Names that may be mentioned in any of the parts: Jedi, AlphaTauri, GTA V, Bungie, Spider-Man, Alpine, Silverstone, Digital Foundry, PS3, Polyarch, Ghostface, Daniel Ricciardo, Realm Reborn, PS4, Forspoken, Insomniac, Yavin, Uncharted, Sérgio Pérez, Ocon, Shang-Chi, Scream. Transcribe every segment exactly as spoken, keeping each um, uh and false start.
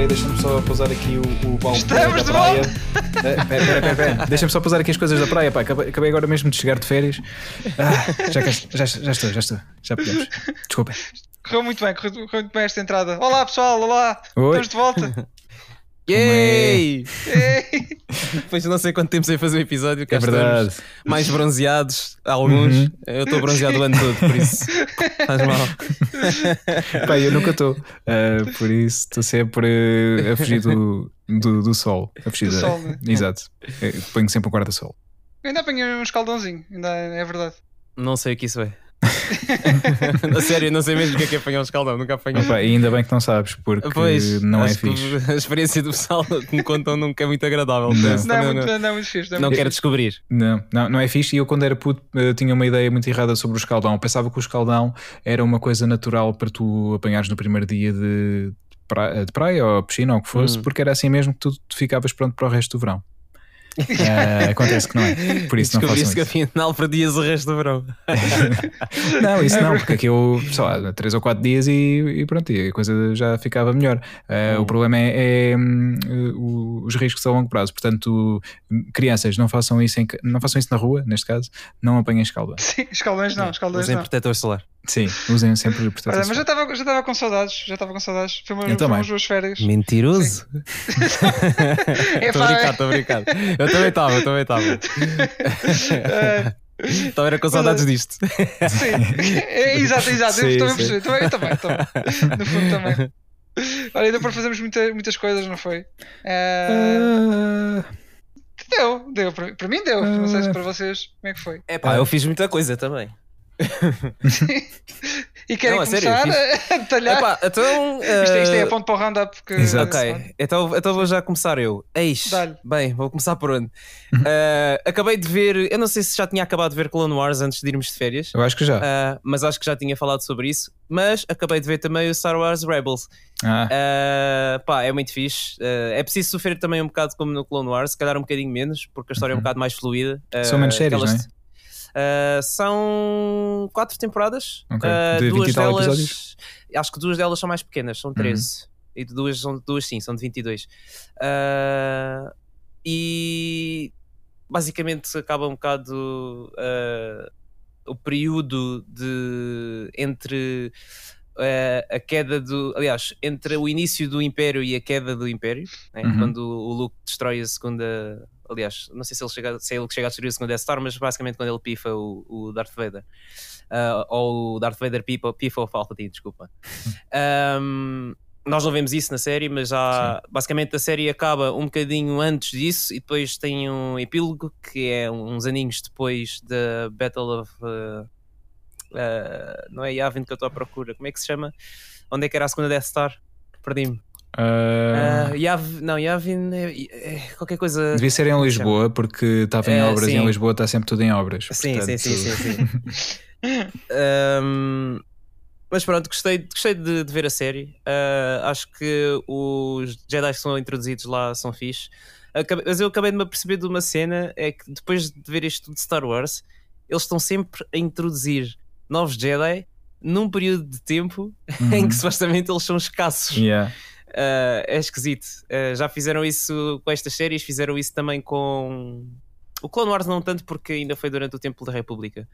peraí, deixa-me só pousar aqui o, o balde da praia. Pera, pera, pera, pera. Deixa-me só pousar aqui as coisas da praia, pá. Acabei agora mesmo de chegar de férias. Ah, já, já, já estou, já estou. Já podemos. Desculpa. Correu muito bem, correu, correu muito bem esta entrada. Olá pessoal, olá. Oi. Estamos de volta. Yay! Depois de não sei quanto tempo sem fazer o episódio, que é verdade. Mais bronzeados, alguns. Uhum. Eu estou bronzeado o ano todo, por isso faz mal. Pai, eu nunca estou. Uh, por isso estou sempre a fugir do, do, do sol. A fugir do da... sol, né? Exato. Eu ponho sempre um guarda-sol. Ainda apanhei um escaldãozinho, ainda é verdade. Não sei o que isso é. A sério, não sei mesmo o que é que é apanhar um escaldão, nunca apanhei. Opa, ainda bem que não sabes, porque pois, não é fixe. A experiência do pessoal que me contam nunca é muito agradável. Não, não, é, muito, não, não é muito fixe. Não, é não muito quero fixe. Descobrir. Não, não, não é fixe. E eu, quando era puto, tinha uma ideia muito errada sobre o escaldão. Eu pensava que o escaldão era uma coisa natural para tu apanhares no primeiro dia de praia, de praia ou piscina ou o que fosse, hum. porque era assim mesmo que tu, tu ficavas pronto para o resto do verão. Uh, acontece que não é, por isso não faço isso. Que afinal perdias o resto do verão. Não, isso não, porque aqui eu sei lá, três ou quatro dias e, e pronto, e a coisa já ficava melhor. Uh, hum. O problema é, é um, os riscos a longo prazo. Portanto, crianças, não façam isso, em, não façam isso na rua, neste caso, não apanhem escalda. Sim, escaldões não, escaldões não. Usem protetor solar. Sim, usem sempre o protetor solar. Mas já estava já estava com saudades, já estava com saudades. Foi uma, umas duas férias. Mentiroso. Estou brincado, estou brincado. Eu também estava, eu também estava. Estava era com saudades disto. Sim, é, exato, exato. Sim, eu também percebi. Também, também, também. No fundo também. Olha, ainda para fazermos muita, muitas coisas, não foi? Uh... Deu, deu. Para, para mim deu. Não sei se para vocês, como é que foi? É pá, eu fiz muita coisa também. E querem não, começar sério, fiz... a detalhar? Epá, então, uh... isto, é, isto é a ponto para o round-up que... Exato. Okay. Então, então vou já começar eu. Eis, bem, vou começar por onde? Uh, acabei de ver, eu não sei se já tinha acabado de ver Clone Wars antes de irmos de férias. Eu acho que já. Uh, mas acho que já tinha falado sobre isso. Mas acabei de ver também o Star Wars Rebels. Ah. Uh, pá, é muito fixe. Uh, é preciso sofrer também um bocado como no Clone Wars, se calhar um bocadinho menos, porque a história uhum. é um bocado mais fluida. Uh, São menos sérias, aquelas... não é? Uh, são quatro temporadas, okay. de uh, duas vinte e tal delas, episódios? Acho que duas delas são mais pequenas, são treze, uhum. e duas, são, duas sim, são de vinte e dois. Uh, e basicamente acaba um bocado uh, o período de entre uh, a queda do, aliás, entre o início do Império e a queda do Império, né? uhum. Quando o Luke destrói a segunda. Aliás, não sei se ele chega, se é ele que chega a destruir o segundo Death Star, mas basicamente quando ele pifa o, o Darth Vader. Uh, ou o Darth Vader pifa, pifa o Palpatine, desculpa. Um, nós não vemos isso na série, mas há, basicamente a série acaba um bocadinho antes disso e depois tem um epílogo que é uns aninhos depois da Battle of... Uh, uh, não é Yavin que eu estou à procura, como é que se chama? Onde é que era a segunda Death Star? Perdi-me. Uh... Uh, Yav... Não, Yavin é... qualquer coisa. Devia ser em Lisboa, porque estava em uh, obras sim. E em Lisboa está sempre tudo em obras. Sim, portanto... sim, sim, sim, sim. um... Mas pronto, gostei, gostei de, de ver a série. Uh, acho que os Jedi que são introduzidos lá são fixe. Acabei... Mas eu acabei de me aperceber de uma cena: é que depois de ver isto de Star Wars, eles estão sempre a introduzir novos Jedi num período de tempo uhum. em que supostamente eles são escassos. Yeah. Uh, é esquisito. Uh, já fizeram isso com estas séries, fizeram isso também com o Clone Wars, não tanto porque ainda foi durante o tempo da República,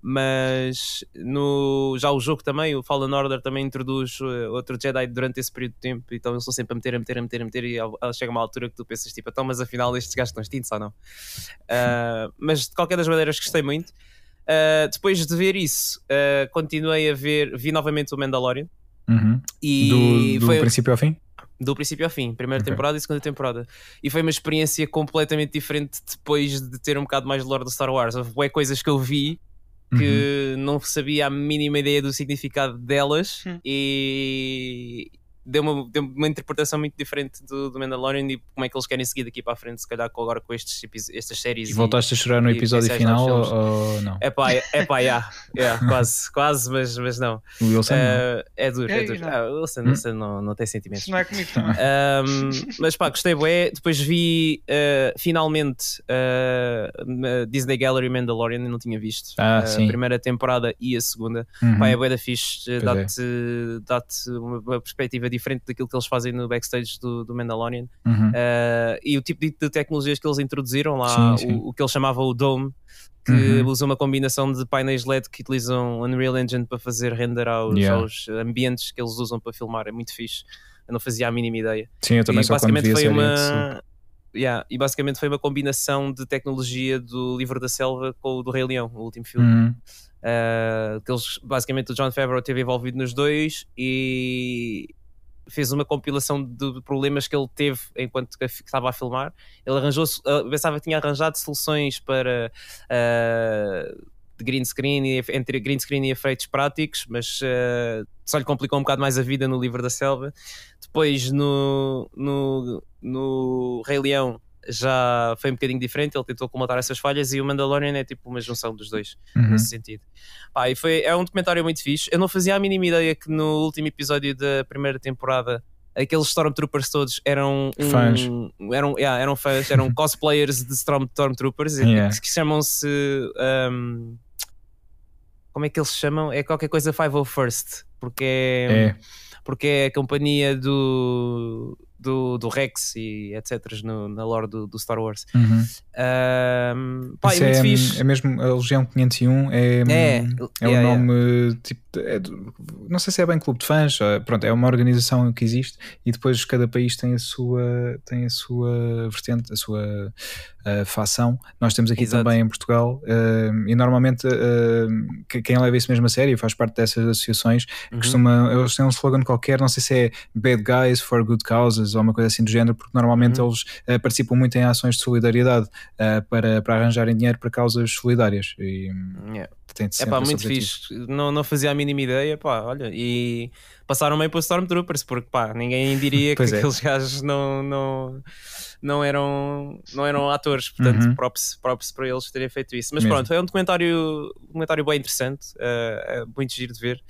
mas no... já o jogo também, o Fallen Order também introduz outro Jedi durante esse período de tempo, então eles estão sempre a meter, a meter, a meter, a meter, e chega uma altura que tu pensas tipo, então, mas afinal estes gajos estão extintos ou não? Uh, mas de qualquer das maneiras gostei muito. Uh, depois de ver isso, uh, continuei a ver, vi novamente o Mandalorian. Uhum. E do do foi... princípio ao fim? Do princípio ao fim, primeira okay. temporada e segunda temporada. E foi uma experiência completamente diferente depois de ter um bocado mais de lore do Star Wars. Houve coisas que eu vi que uhum. não sabia a mínima ideia do significado delas uhum. e deu uma, deu uma interpretação muito diferente do, do Mandalorian e como é que eles querem seguir daqui para a frente, se calhar agora com estes, estas séries. E voltaste e, a chorar no episódio final ou não? É pá, é pá, yeah, yeah, quase, quase, mas, mas não. O Wilson uh, não. É duro, é duro. Ah, o Wilson, hum? Wilson não, não tem sentimentos. Isso não é comigo também. Um, mas pá, gostei bué. Depois vi uh, finalmente uh, Disney Gallery Mandalorian, não tinha visto ah, uh, a primeira temporada e a segunda. Uhum. Pá, é bué da fixe, dá-te, dá-te uma perspectiva diferente daquilo que eles fazem no backstage do, do Mandalorian. Uhum. Uh, e o tipo de, de tecnologias que eles introduziram lá, sim, sim. O, o que eles chamavam o Dome, que uhum. usa uma combinação de painéis L E D que utilizam Unreal Engine para fazer render aos, yeah. aos ambientes que eles usam para filmar. É muito fixe, eu não fazia a mínima ideia. Sim, eu também e só basicamente quando vi a série, foi uma... sim. Yeah, e basicamente foi uma combinação de tecnologia do Livro da Selva com o do Rei Leão, o último filme. Uhum. Uh, que eles, basicamente o Jon Favreau esteve envolvido nos dois e fez uma compilação de problemas que ele teve enquanto que estava a filmar. Ele arranjou, pensava que tinha arranjado soluções para... Uh, de green screen e, entre green screen e efeitos práticos, mas uh, só lhe complicou um bocado mais a vida no Livro da Selva. Depois no, no, no Rei Leão já foi um bocadinho diferente, ele tentou colmatar essas falhas, e o Mandalorian é tipo uma junção dos dois, uhum. nesse sentido. Pá, e foi, é um documentário muito fixe. Eu não fazia a mínima ideia que no último episódio da primeira temporada aqueles Stormtroopers todos eram um, fãs, eram, yeah, eram, fãs, eram cosplayers de Storm, Stormtroopers yeah. que, que chamam-se... Um, como é que eles se chamam? É qualquer coisa cinco zero um, porque é, é. Porque é a companhia do, do, do Rex e etcétera no, na lore do, do Star Wars. Uhum. Um, pá, é muito é, fixe. É mesmo a Legião quinhentos e um, é, é, é yeah, um nome yeah. tipo, é, não sei se é bem clube de fãs, pronto, é uma organização que existe e depois cada país tem a sua, tem a sua vertente, a sua a fação. Nós temos aqui Exato. Também em Portugal uh, e normalmente uh, quem leva isso mesmo a sério, faz parte dessas associações, uhum. costuma, eles têm um slogan qualquer, não sei se é Bad Guys for Good Causes ou uma coisa assim do género, porque normalmente uhum. eles uh, participam muito em ações de solidariedade uh, para, para arranjarem dinheiro para causas solidárias e yeah. É pá, muito fixe, não, não fazia a mínima ideia, pá, olha, e passaram meio para os Stormtroopers, porque pá, ninguém diria que é. Aqueles gajos não, não, não, eram, não eram atores, portanto uhum. props, props para eles terem feito isso. Mas Mesmo. Pronto, é um documentário, documentário bem interessante, uh, é muito giro de ver.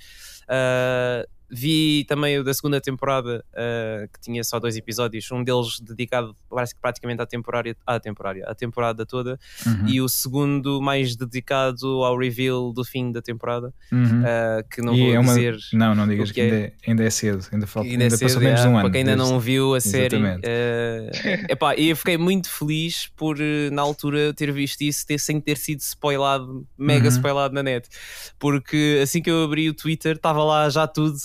Uh, vi também o da segunda temporada, uh, que tinha só dois episódios, um deles dedicado praticamente à temporária, à temporária, à temporada toda, uhum. e o segundo mais dedicado ao reveal do fim da temporada, uhum. uh, que não e vou é uma... dizer... Não, não digas que ainda é... ainda é cedo, ainda, falta, ainda, ainda é cedo, passou menos é, de um para ano. Para quem ainda desde... não viu a Exatamente. Série, uh, epá, eu fiquei muito feliz por, na altura, ter visto isso ter, sem ter sido spoilado, mega uhum. spoilado na net, porque assim que eu abri o Twitter estava lá já tudo...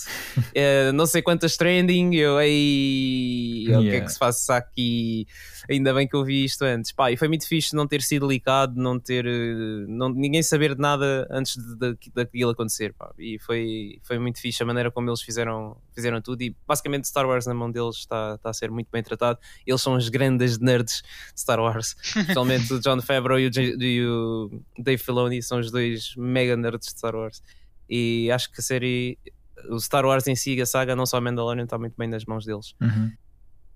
Uh, não sei quantas trending, eu aí yeah. o que é que se faz aqui, ainda bem que eu vi isto antes. Pá, e foi muito fixe não ter sido licado, não ter não, ninguém saber de nada antes daquilo acontecer, pá. E foi, foi muito fixe a maneira como eles fizeram, fizeram tudo, e basicamente Star Wars na mão deles está, está a ser muito bem tratado. Eles são os grandes nerds de Star Wars, especialmente o Jon Favreau e o, J- e o Dave Filoni são os dois mega nerds de Star Wars, e acho que a série... O Star Wars em si, a saga, não só a Mandalorian, está muito bem nas mãos deles. Uhum.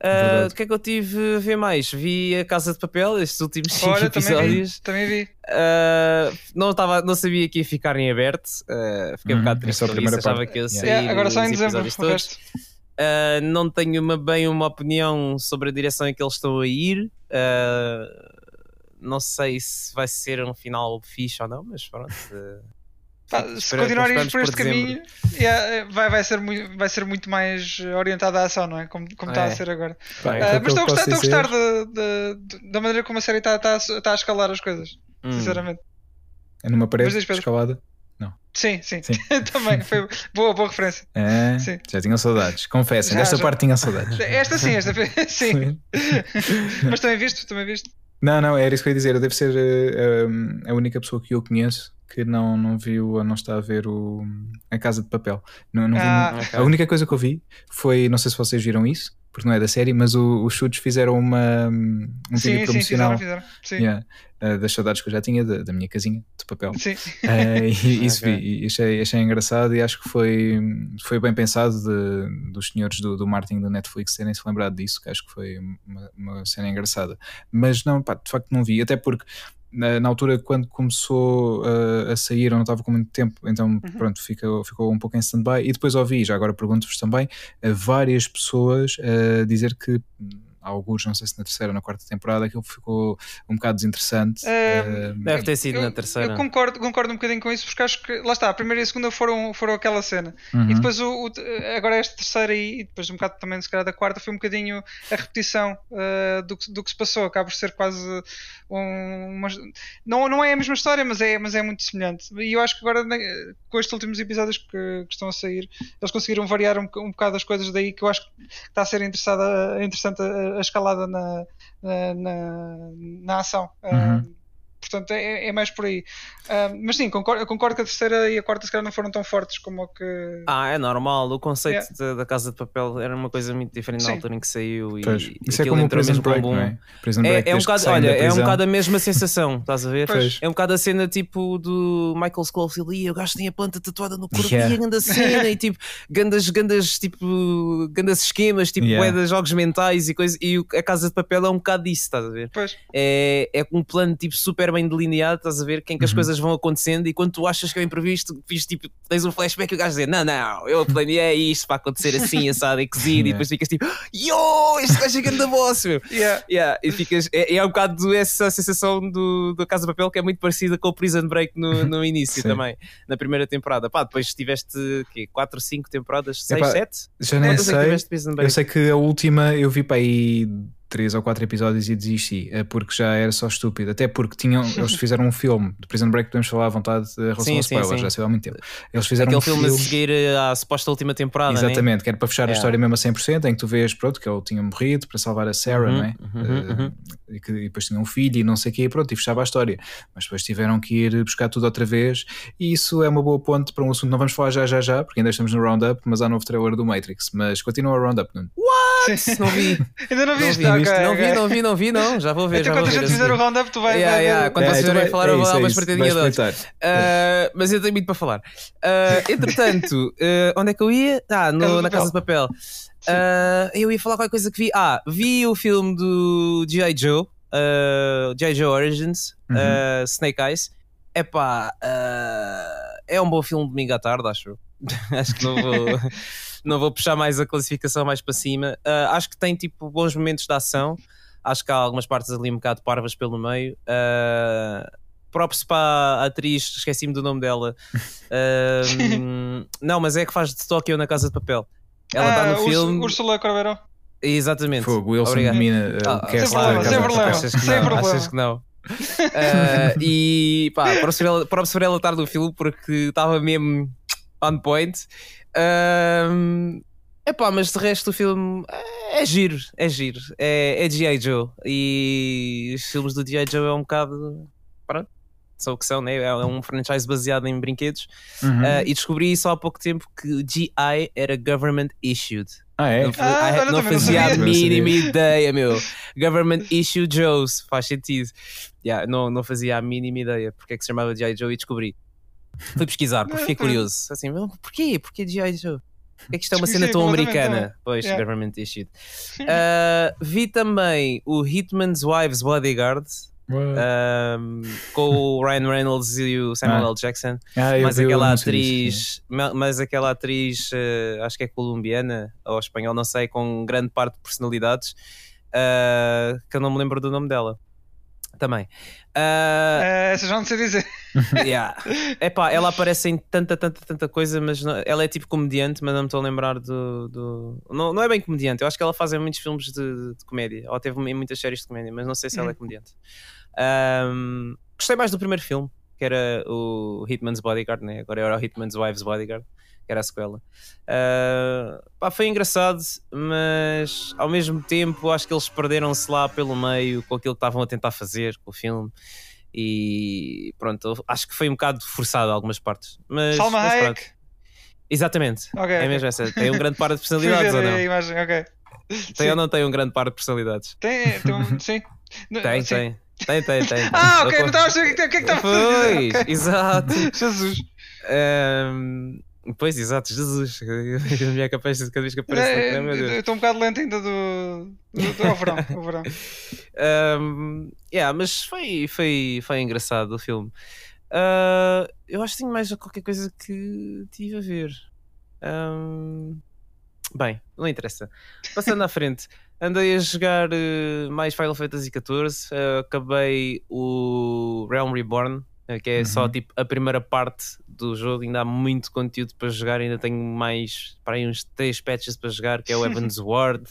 Uh, o que é que eu tive a ver mais? Vi a Casa de Papel, estes últimos cinco episódios. Também vi. Uh, não, tava, não sabia que ia ficar em aberto. Uh, fiquei uhum. um bocado triste. É isso, achava que ia sair yeah, agora só em dezembro. Uh, não tenho uma, bem uma opinião sobre a direção em que eles estão a ir. Uh, não sei se vai ser um final fixe ou não, mas pronto. Uh, Tá, se continuarmos por este por caminho, yeah, vai, vai, ser muito, vai ser muito mais orientada à ação, não é? Como, como ah, está é. A ser agora. Bem, uh, mas estou a gostar, estou a gostar de, de, de, da maneira como a série está, está, está a escalar as coisas, hum. sinceramente. É numa parede escalada? Não. Sim, sim. sim. Também foi boa, boa referência. É, sim. Já tinham saudades, confessem. Esta já. Parte tinha saudades. Esta sim, esta sim. Mas também viste? Também viste? Não, não, era isso que eu ia dizer. Eu devo ser uh, um, a única pessoa que eu conheço que não, não viu ou não está a ver o, a Casa de Papel. Não, não ah, vi, okay. A única coisa que eu vi foi, não sei se vocês viram isso, porque não é da série, mas o, os Chutes fizeram uma, um vídeo promocional. Sim, fizeram, fizeram. Sim. Yeah, uh, das saudades que eu já tinha, da, da minha casinha de papel. Sim. Uh, e, isso okay. vi, e achei, achei engraçado, e acho que foi, foi bem pensado de, dos senhores do, do marketing da Netflix terem-se lembrado disso, que acho que foi uma, uma cena engraçada. Mas não, pá, de facto não vi, até porque... Na, na altura, quando começou uh, a sair, eu não estava com muito tempo, então uhum. pronto, ficou, ficou um pouco em stand-by. E depois ouvi, já agora pergunto-vos também, uh, várias pessoas a uh, dizer que alguns, não sei se na terceira ou na quarta temporada, aquilo ficou um bocado desinteressante. É, uh, deve ter sido eu, na terceira. Eu concordo, concordo um bocadinho com isso, porque acho que, lá está, a primeira e a segunda foram, foram aquela cena. Uhum. E depois, o, o, agora esta terceira e, e depois um bocado também, se calhar, da quarta, foi um bocadinho a repetição uh, do, do que se passou. Acaba por ser quase um, uma... Não, não é a mesma história, mas é, mas é muito semelhante. E eu acho que agora, com estes últimos episódios que, que estão a sair, eles conseguiram variar um, um bocado as coisas, daí que eu acho que está a ser interessada, interessante a, a escalada na, na, na ação. Uhum. Uh, portanto, é, é mais por aí. Uh, mas sim, concordo, concordo que a terceira e a quarta se calhar não foram tão fortes como que... Ah, é normal. O conceito é. da, da Casa de Papel era uma coisa muito diferente sim. na altura em que saiu. E, e isso é como um Prison Break, não é? Prison Break, é, é um bocado, olha, é um bocado a mesma sensação, estás a ver? Pois. É um bocado a cena tipo do Michael Scholes ali, o gajo tem a planta tatuada no corpo yeah. e a ganda cena e tipo, gandas, gandas, tipo, gandas esquemas, tipo yeah. moedas, jogos mentais e coisas. E a Casa de Papel é um bocado disso, estás a ver? Pois. É, é um plano tipo super bem delineado, estás a ver? Que em que uhum. as coisas vão acontecendo e quando tu achas que é imprevisto, fiz, tipo, tens um flashback e o gajo dizer não, não, eu planeei isto para acontecer assim, assado e cozido, yeah. e depois ficas tipo yo, este gajo é grande boss, meu. Yeah. Yeah. E ficas, é, é um bocado essa sensação do, do Casa de Papel que é muito parecida com o Prison Break no, no início também, na primeira temporada. Pá, depois tiveste quê? quatro, cinco temporadas, seis, sete? Já nem sei. Eu sei que a última eu vi para aí três ou quatro episódios e desisti, porque já era só estúpido, até porque tinham, eles fizeram um filme de Prison Break, podemos falar à vontade em relação sim, ao spoiler, sim, sim. já saiu há muito tempo. Eles fizeram aquele um filme, filme a seguir à suposta última temporada, exatamente, né? Que era para fechar é. a história mesmo a cem por cento, em que tu vês, pronto, que ele tinha morrido para salvar a Sarah, uhum, não é? Uhum, uhum. E que depois tinha um filho e não sei o quê, pronto, e fechava a história, mas depois tiveram que ir buscar tudo outra vez, e isso é uma boa ponte para um assunto, não vamos falar já já já, porque ainda estamos no roundup, mas há novo trailer do Matrix, mas continua o roundup, Nuno. What? Não vi. Ainda não vi isto. Okay, não okay. vi, não vi, não vi, não. Já vou ver. Até já quando vou a gente fizer o roundup, tu vais. Yeah, yeah. Quando vocês forem falar, eu vou dar uma espreitadinha de outro. Mas eu tenho muito para falar. Uh, entretanto, uh, onde é que eu ia? Ah, no, na Casa de Papel. Uh, eu ia falar qualquer coisa que vi. Ah, vi o filme do G I Joe, uh, G I Joe Origins, uh, uh-huh. Snake Eyes. Epá, uh, é um bom filme de domingo à tarde, acho. Acho que não vou. Não vou puxar mais a classificação mais para cima. Uh, acho que tem tipo bons momentos de ação. Acho que há algumas partes ali um bocado parvas pelo meio. Uh, Props para a atriz, esqueci-me do nome dela. Uh, não, mas é que faz de Tóquio na Casa de Papel. Ela está ah, no Urs- filme. Ursula Corberó. Exatamente. Fogo, Wilson mina. Ah, sem problema, sem problema. Achas que não? Problema. Achas que não? Uh, e pá, props para ela estar no filme porque estava mesmo on point. Um, epá, mas de resto o filme é giro, é giro, é, é G I Joe e os filmes do G I Joe é um bocado, pronto, são o que são, né? É um franchise baseado em brinquedos. Uhum. uh, e descobri só há pouco tempo que o G I era Government Issued. Ah, é? Não, ah, I, não fazia a mínima ideia, meu. Government Issued Joes, faz sentido. Yeah, não, não fazia a mínima ideia porque é que se chamava G I Joe e descobri. Fui pesquisar, porque fiquei curioso. Assim, porquê? Porquê G I Joe? Porquê é que isto é uma cena tão americana? Pois, yeah. Government Issued. Uh, vi também o Hitman's Wives Bodyguard um, com o Ryan Reynolds e o Samuel ah. L. Jackson. Ah, mas, aquela atriz, mas, mas aquela atriz, uh, acho que é colombiana ou espanhola, não sei, com grande parte de personalidades, uh, que eu não me lembro do nome dela. Também. Uh, essa já não sei dizer. Yeah. Epá, ela aparece em tanta, tanta, tanta coisa, mas não, ela é tipo comediante, mas não me estou a lembrar do. do não, não é bem comediante, eu acho que ela faz em muitos filmes de, de comédia, ou teve em muitas séries de comédia, mas não sei se ela é comediante. Um, gostei mais do primeiro filme, que era o Hitman's Bodyguard, né? Agora era o Hitman's Wives Bodyguard, que era a sequela. Uh, pá, foi engraçado, mas ao mesmo tempo acho que eles perderam-se lá pelo meio com aquilo que estavam a tentar fazer com o filme e pronto, acho que foi um bocado forçado algumas partes. Mas, Salma mas Hayek? Pronto. Exatamente, okay, é okay. mesmo essa. Tem um grande par de personalidades ou não? Imagem, okay. Tem sim. ou não tem um grande par de personalidades? Tem, tem um, sim. Tem, sim. tem. Tem, tem, tem. Ah, ok, não estava a ver o que é que estava a fazer. Pois, okay. exato. Jesus. Um, Pois, exato, Jesus, a minha capaz de cada vez que aparece. Não, eu estou um bocado lento ainda do, do, do ao verão. Ao verão. um, yeah, mas foi, foi, foi engraçado o filme. Uh, eu acho que tenho mais qualquer coisa que tive a ver. Um, Bem, não interessa. Passando à frente, andei a jogar uh, mais Final Fantasy catorze, uh, acabei o Realm Reborn, uh, que é uhum. só tipo a primeira parte do jogo, ainda há muito conteúdo para jogar, ainda tenho mais, para aí, uns três patches para jogar, que é o Heaven's Ward,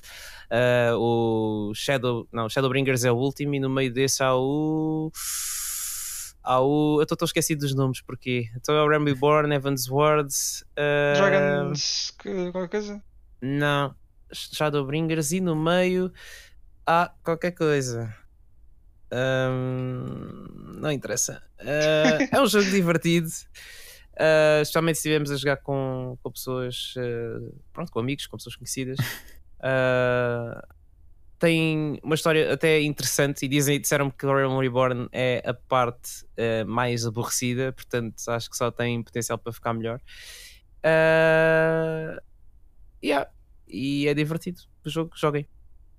uh, o Shadow, não, Shadowbringers é o último, e no meio desse há o... Ao... Eu estou tão esquecido dos nomes, porque então é o Realm Reborn, Heaven's Ward, uh... Dragons, qualquer coisa? Não, Shadowbringers, e no meio há qualquer coisa. Um... Não interessa. Uh... É um jogo divertido, uh... especialmente se estivermos a jogar com, com pessoas, uh... pronto, com amigos, com pessoas conhecidas. Uh... Tem uma história até interessante, e dizem, disseram-me que o Realm Reborn é a parte uh, mais aborrecida, portanto acho que só tem potencial para ficar melhor. Uh, yeah. E é divertido o jogo, joguem.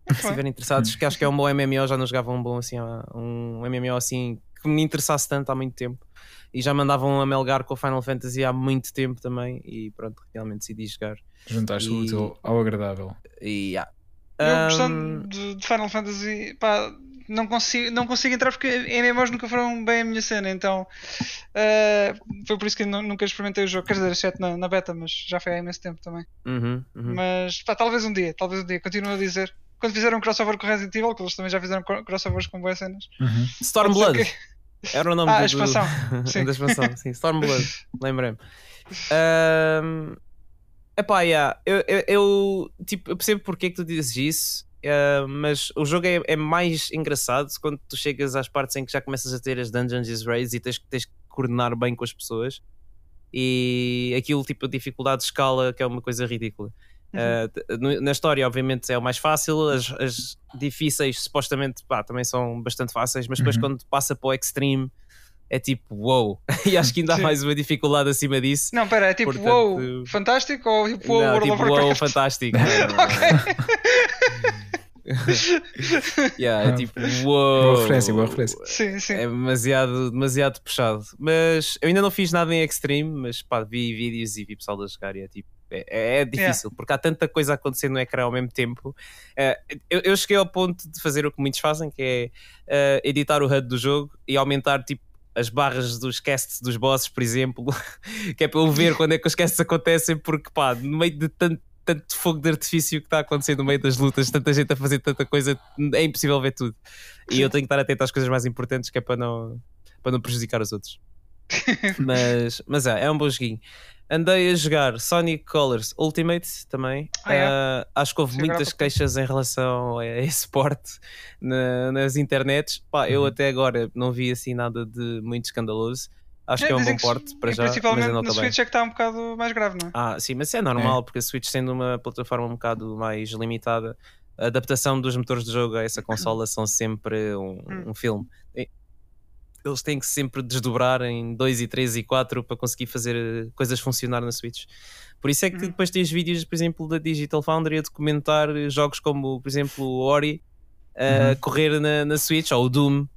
Okay. Se estiverem interessados, que acho que é um bom M M O, já não jogava um bom assim, um M M O assim que me interessasse tanto há muito tempo, e já mandavam a melgar com o Final Fantasy há muito tempo também, e pronto, realmente decidi jogar. Juntaste o útil ao agradável. E yeah. Eu gostando um... de, de Final Fantasy, pá, não consigo, não consigo entrar porque M M Os nunca foram bem a minha cena, então uh, foi por isso que eu nunca experimentei o jogo. Quer dizer, exceto na, na beta, mas já foi há imenso tempo também. Uhum, uhum. Mas pá, talvez um dia, talvez um dia, continuo a dizer. Quando fizeram um crossover com Resident Evil, que eles também já fizeram crossovers com boas cenas. Uhum. Stormblood que... era o nome ah, do... a expansão. Sim. Da expansão, sim, Stormblood, lembrei-me. Um... Epá, yeah. eu, eu, eu, tipo, eu percebo porque é que tu dizes isso, uh, mas o jogo é, é mais engraçado quando tu chegas às partes em que já começas a ter as Dungeons e Raids, e tens, tens que coordenar bem com as pessoas, e aquilo, tipo, a dificuldade de escala, que é uma coisa ridícula. Uhum. Uh, na história, obviamente, é o mais fácil, as, as difíceis, supostamente, pá, também são bastante fáceis, mas depois uhum. quando passa para o extreme... É tipo, wow, e acho que ainda há mais uma dificuldade acima disso. Não, pera, é tipo, portanto, wow, fantástico, ou tipo, wow, não, tipo, wow, fantástico. yeah, é tipo, wow. Boa referência, boa referência. Sim, sim. É demasiado, demasiado puxado. Mas eu ainda não fiz nada em extreme, mas pá, vi vídeos e vi pessoal a jogar, e é tipo, é, é difícil, yeah. porque há tanta coisa a acontecer no ecrã ao mesmo tempo. Uh, eu, eu cheguei ao ponto de fazer o que muitos fazem, que é uh, editar o H U D do jogo e aumentar, tipo, as barras dos casts dos bosses, por exemplo, que é para eu ver quando é que os casts acontecem, porque pá, no meio de tanto, tanto fogo de artifício que está acontecendo no meio das lutas, tanta gente a fazer tanta coisa, é impossível ver tudo. E eu tenho que estar atento às coisas mais importantes, que é para não, para não prejudicar os outros. Mas, mas é, é um bom joguinho. Andei a jogar Sonic Colors Ultimate também. Ah, é? uh, acho que houve Sim, muitas grava. queixas em relação a esse porte na, nas internets. Pá, uhum. eu até agora não vi assim nada de muito escandaloso. Acho é, que é um bom porte para já. Principalmente mas no Switch bem. é que está um bocado mais grave, não é? Ah, sim, mas isso é normal, é. porque a Switch, sendo uma plataforma um bocado mais limitada, a adaptação dos motores de jogo a essa consola são sempre um, hum. um filme. Eles têm que sempre desdobrar em dois e três e quatro para conseguir fazer coisas funcionar na Switch. Por isso é que depois tens vídeos, por exemplo, da Digital Foundry a documentar jogos como, por exemplo, o Ori a uhum. correr na, na Switch, ou o Doom,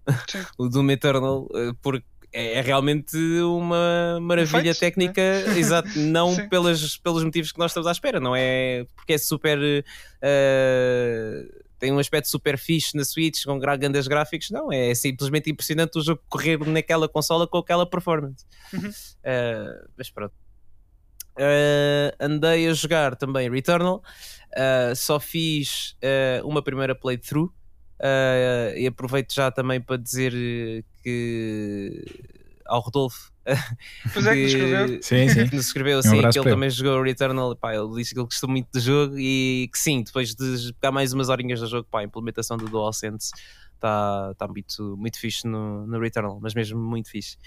o Doom Eternal, porque é realmente uma maravilha Feito, técnica, né? Exato, não pelas, pelos motivos que nós estamos à espera, não é porque é super... Uh, tem um aspecto super fixe na Switch com grandes gráficos, não, é simplesmente impressionante o jogo correr naquela consola com aquela performance. Uhum. Uh, mas pronto. Uh, andei a jogar também Returnal, uh, só fiz uh, uma primeira playthrough, uh, e aproveito já também para dizer que ao Rodolfo pois é, que nos escreveu, sim, sim. Que nos escreveu assim, um que ele também jogou o Returnal. Pá, ele disse que ele gostou muito do jogo, e que sim, depois de pegar mais umas horinhas do jogo, pá, a implementação do DualSense está tá muito, muito fixe no, no Returnal, mas mesmo muito fixe.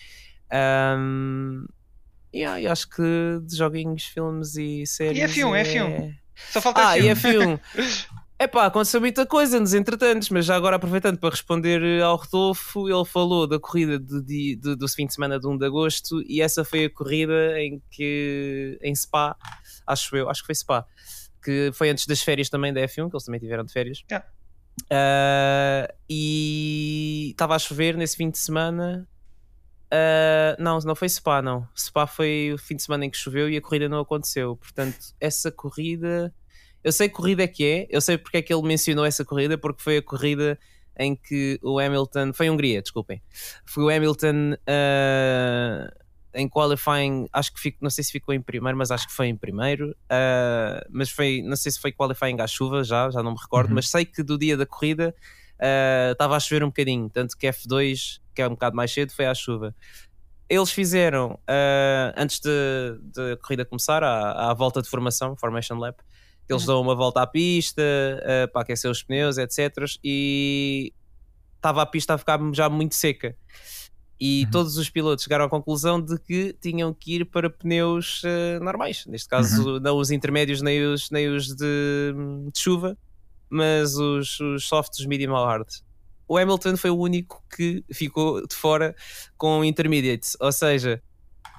Um, yeah, e acho que de joguinhos, filmes e séries. E F um, é... F um. Só falta ah, F um. E F um. Epá, aconteceu muita coisa nos entretantos, mas já agora aproveitando para responder ao Rodolfo, ele falou da corrida de, de, de, do fim de semana de um de agosto, e essa foi a corrida em que, em Spa, acho eu, acho que foi Spa, que foi antes das férias também da F um, que eles também tiveram de férias. Yeah. Uh, e estava a chover nesse fim de semana, uh, não, não foi Spa não, Spa foi o fim de semana em que choveu e a corrida não aconteceu, portanto essa corrida... Eu sei que corrida é que é, eu sei porque é que ele mencionou essa corrida, porque foi a corrida em que o Hamilton, foi a Hungria, desculpem, foi o Hamilton uh, em qualifying, acho que fico, não sei se ficou em primeiro, mas acho que foi em primeiro, uh, mas foi, não sei se foi qualifying à chuva, já, já não me recordo, uhum. mas sei que do dia da corrida uh, estava a chover um bocadinho, tanto que F dois, que é um bocado mais cedo, foi à chuva. Eles fizeram, uh, antes da corrida começar, à, à volta de formação, Formation Lap, eles dão uma volta à pista uh, para aquecer os pneus, etcétera. E estava a pista a ficar já muito seca. E uhum. todos os pilotos chegaram à conclusão de que tinham que ir para pneus uh, normais. Neste caso, uhum. não os intermédios nem os, nem os de, de chuva, mas os, os softs, medium ou hard. O Hamilton foi o único que ficou de fora com intermediates. Ou seja,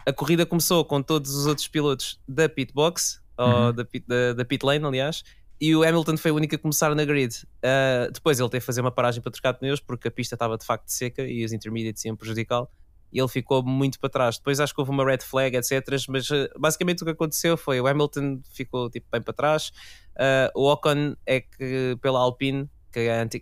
a corrida começou com todos os outros pilotos da pit box, Uhum. ou da pit, da, da pit lane, aliás, e o Hamilton foi o único a começar na grid. Uh, depois ele teve que fazer uma paragem para trocar de pneus porque a pista estava de facto seca e os intermediates iam prejudicá-lo, e ele ficou muito para trás. Depois acho que houve uma red flag, etcétera. Mas uh, basicamente o que aconteceu foi o Hamilton ficou tipo, bem para trás, uh, o Ocon é que pela Alpine, que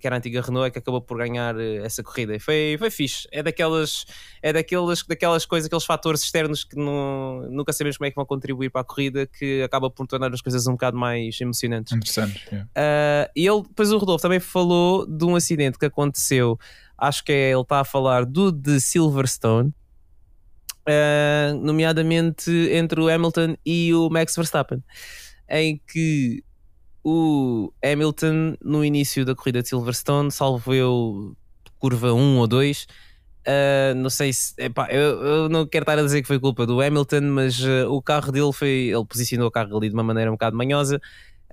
era a antiga Renault, é que acabou por ganhar essa corrida, e foi, foi fixe. É daquelas, é daquelas, daquelas coisas, aqueles fatores externos que não, nunca sabemos como é que vão contribuir para a corrida, que acaba por tornar as coisas um bocado mais emocionantes. Interessante, yeah. uh, E ele, depois o Rodolfo também falou de um acidente que aconteceu, acho que é, ele está a falar do de Silverstone, uh, nomeadamente entre o Hamilton e o Max Verstappen, em que o Hamilton, no início da corrida de Silverstone, salvo eu, curva um ou dois, uh, não sei se, epá, eu, eu não quero estar a dizer que foi culpa do Hamilton, mas uh, o carro dele foi, ele posicionou o carro ali de uma maneira um bocado manhosa,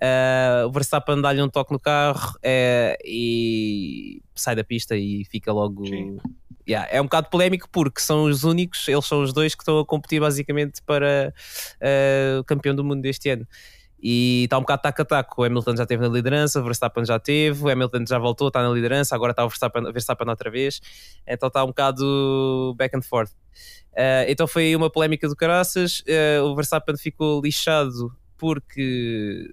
uh, o Verstappen dá-lhe um toque no carro uh, e sai da pista e fica logo... Yeah, é um bocado polémico porque são os únicos, eles são os dois que estão a competir basicamente para uh, o campeão do mundo deste ano. E está um bocado taco a taco, o Hamilton já esteve na liderança, o Verstappen já teve, o Hamilton já voltou, está na liderança, agora está o Verstappen, Verstappen outra vez, então está um bocado back and forth. Uh, então foi uma polémica do caraças, uh, o Verstappen ficou lixado porque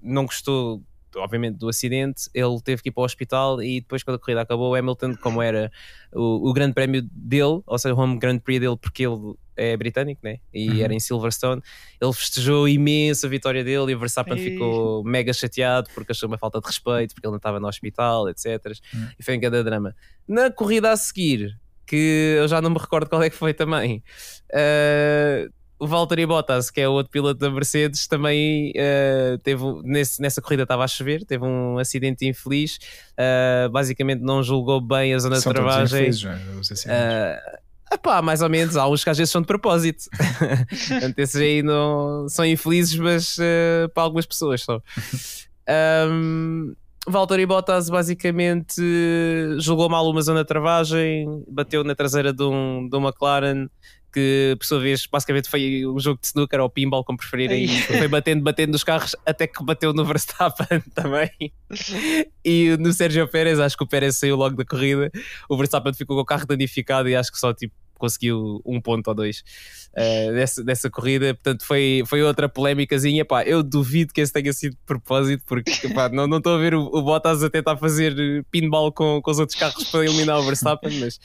não gostou, obviamente, do acidente, ele teve que ir para o hospital e depois quando a corrida acabou, o Hamilton, como era o, o grande prémio dele, ou seja, o home Grand Prix dele, porque ele... é britânico, né? E uhum. era em Silverstone, ele festejou imenso a vitória dele e o Verstappen Ei. ficou mega chateado porque achou uma falta de respeito, porque ele não estava no hospital, etcétera. Uhum. E foi um grande drama. Na corrida a seguir, que eu já não me recordo qual é que foi também, uh, o Valtteri Bottas, que é o outro piloto da Mercedes, também uh, teve, nesse, nessa corrida estava a chover, teve um acidente infeliz, uh, basicamente não julgou bem a zona São de travagem. Epá, mais ou menos, há uns que às vezes são de propósito. Esses aí não, são infelizes, mas uh, para algumas pessoas só. Um, Valtteri Bottas basicamente jogou mal uma zona de travagem, bateu na traseira de um, de um McLaren, que por sua vez basicamente foi um jogo de snooker ou pinball, como preferirem. Foi batendo, batendo nos carros, até que bateu no Verstappen também e no Sérgio Pérez. Acho que o Pérez saiu logo da corrida, o Verstappen ficou com o carro danificado e acho que só tipo conseguiu um ponto ou dois uh, dessa, dessa corrida, portanto foi, foi outra polémicazinha. Pá, eu duvido que esse tenha sido de propósito, porque pá, não estou a ver o, o Bottas a tentar fazer pinball com, com os outros carros para eliminar o Verstappen, mas,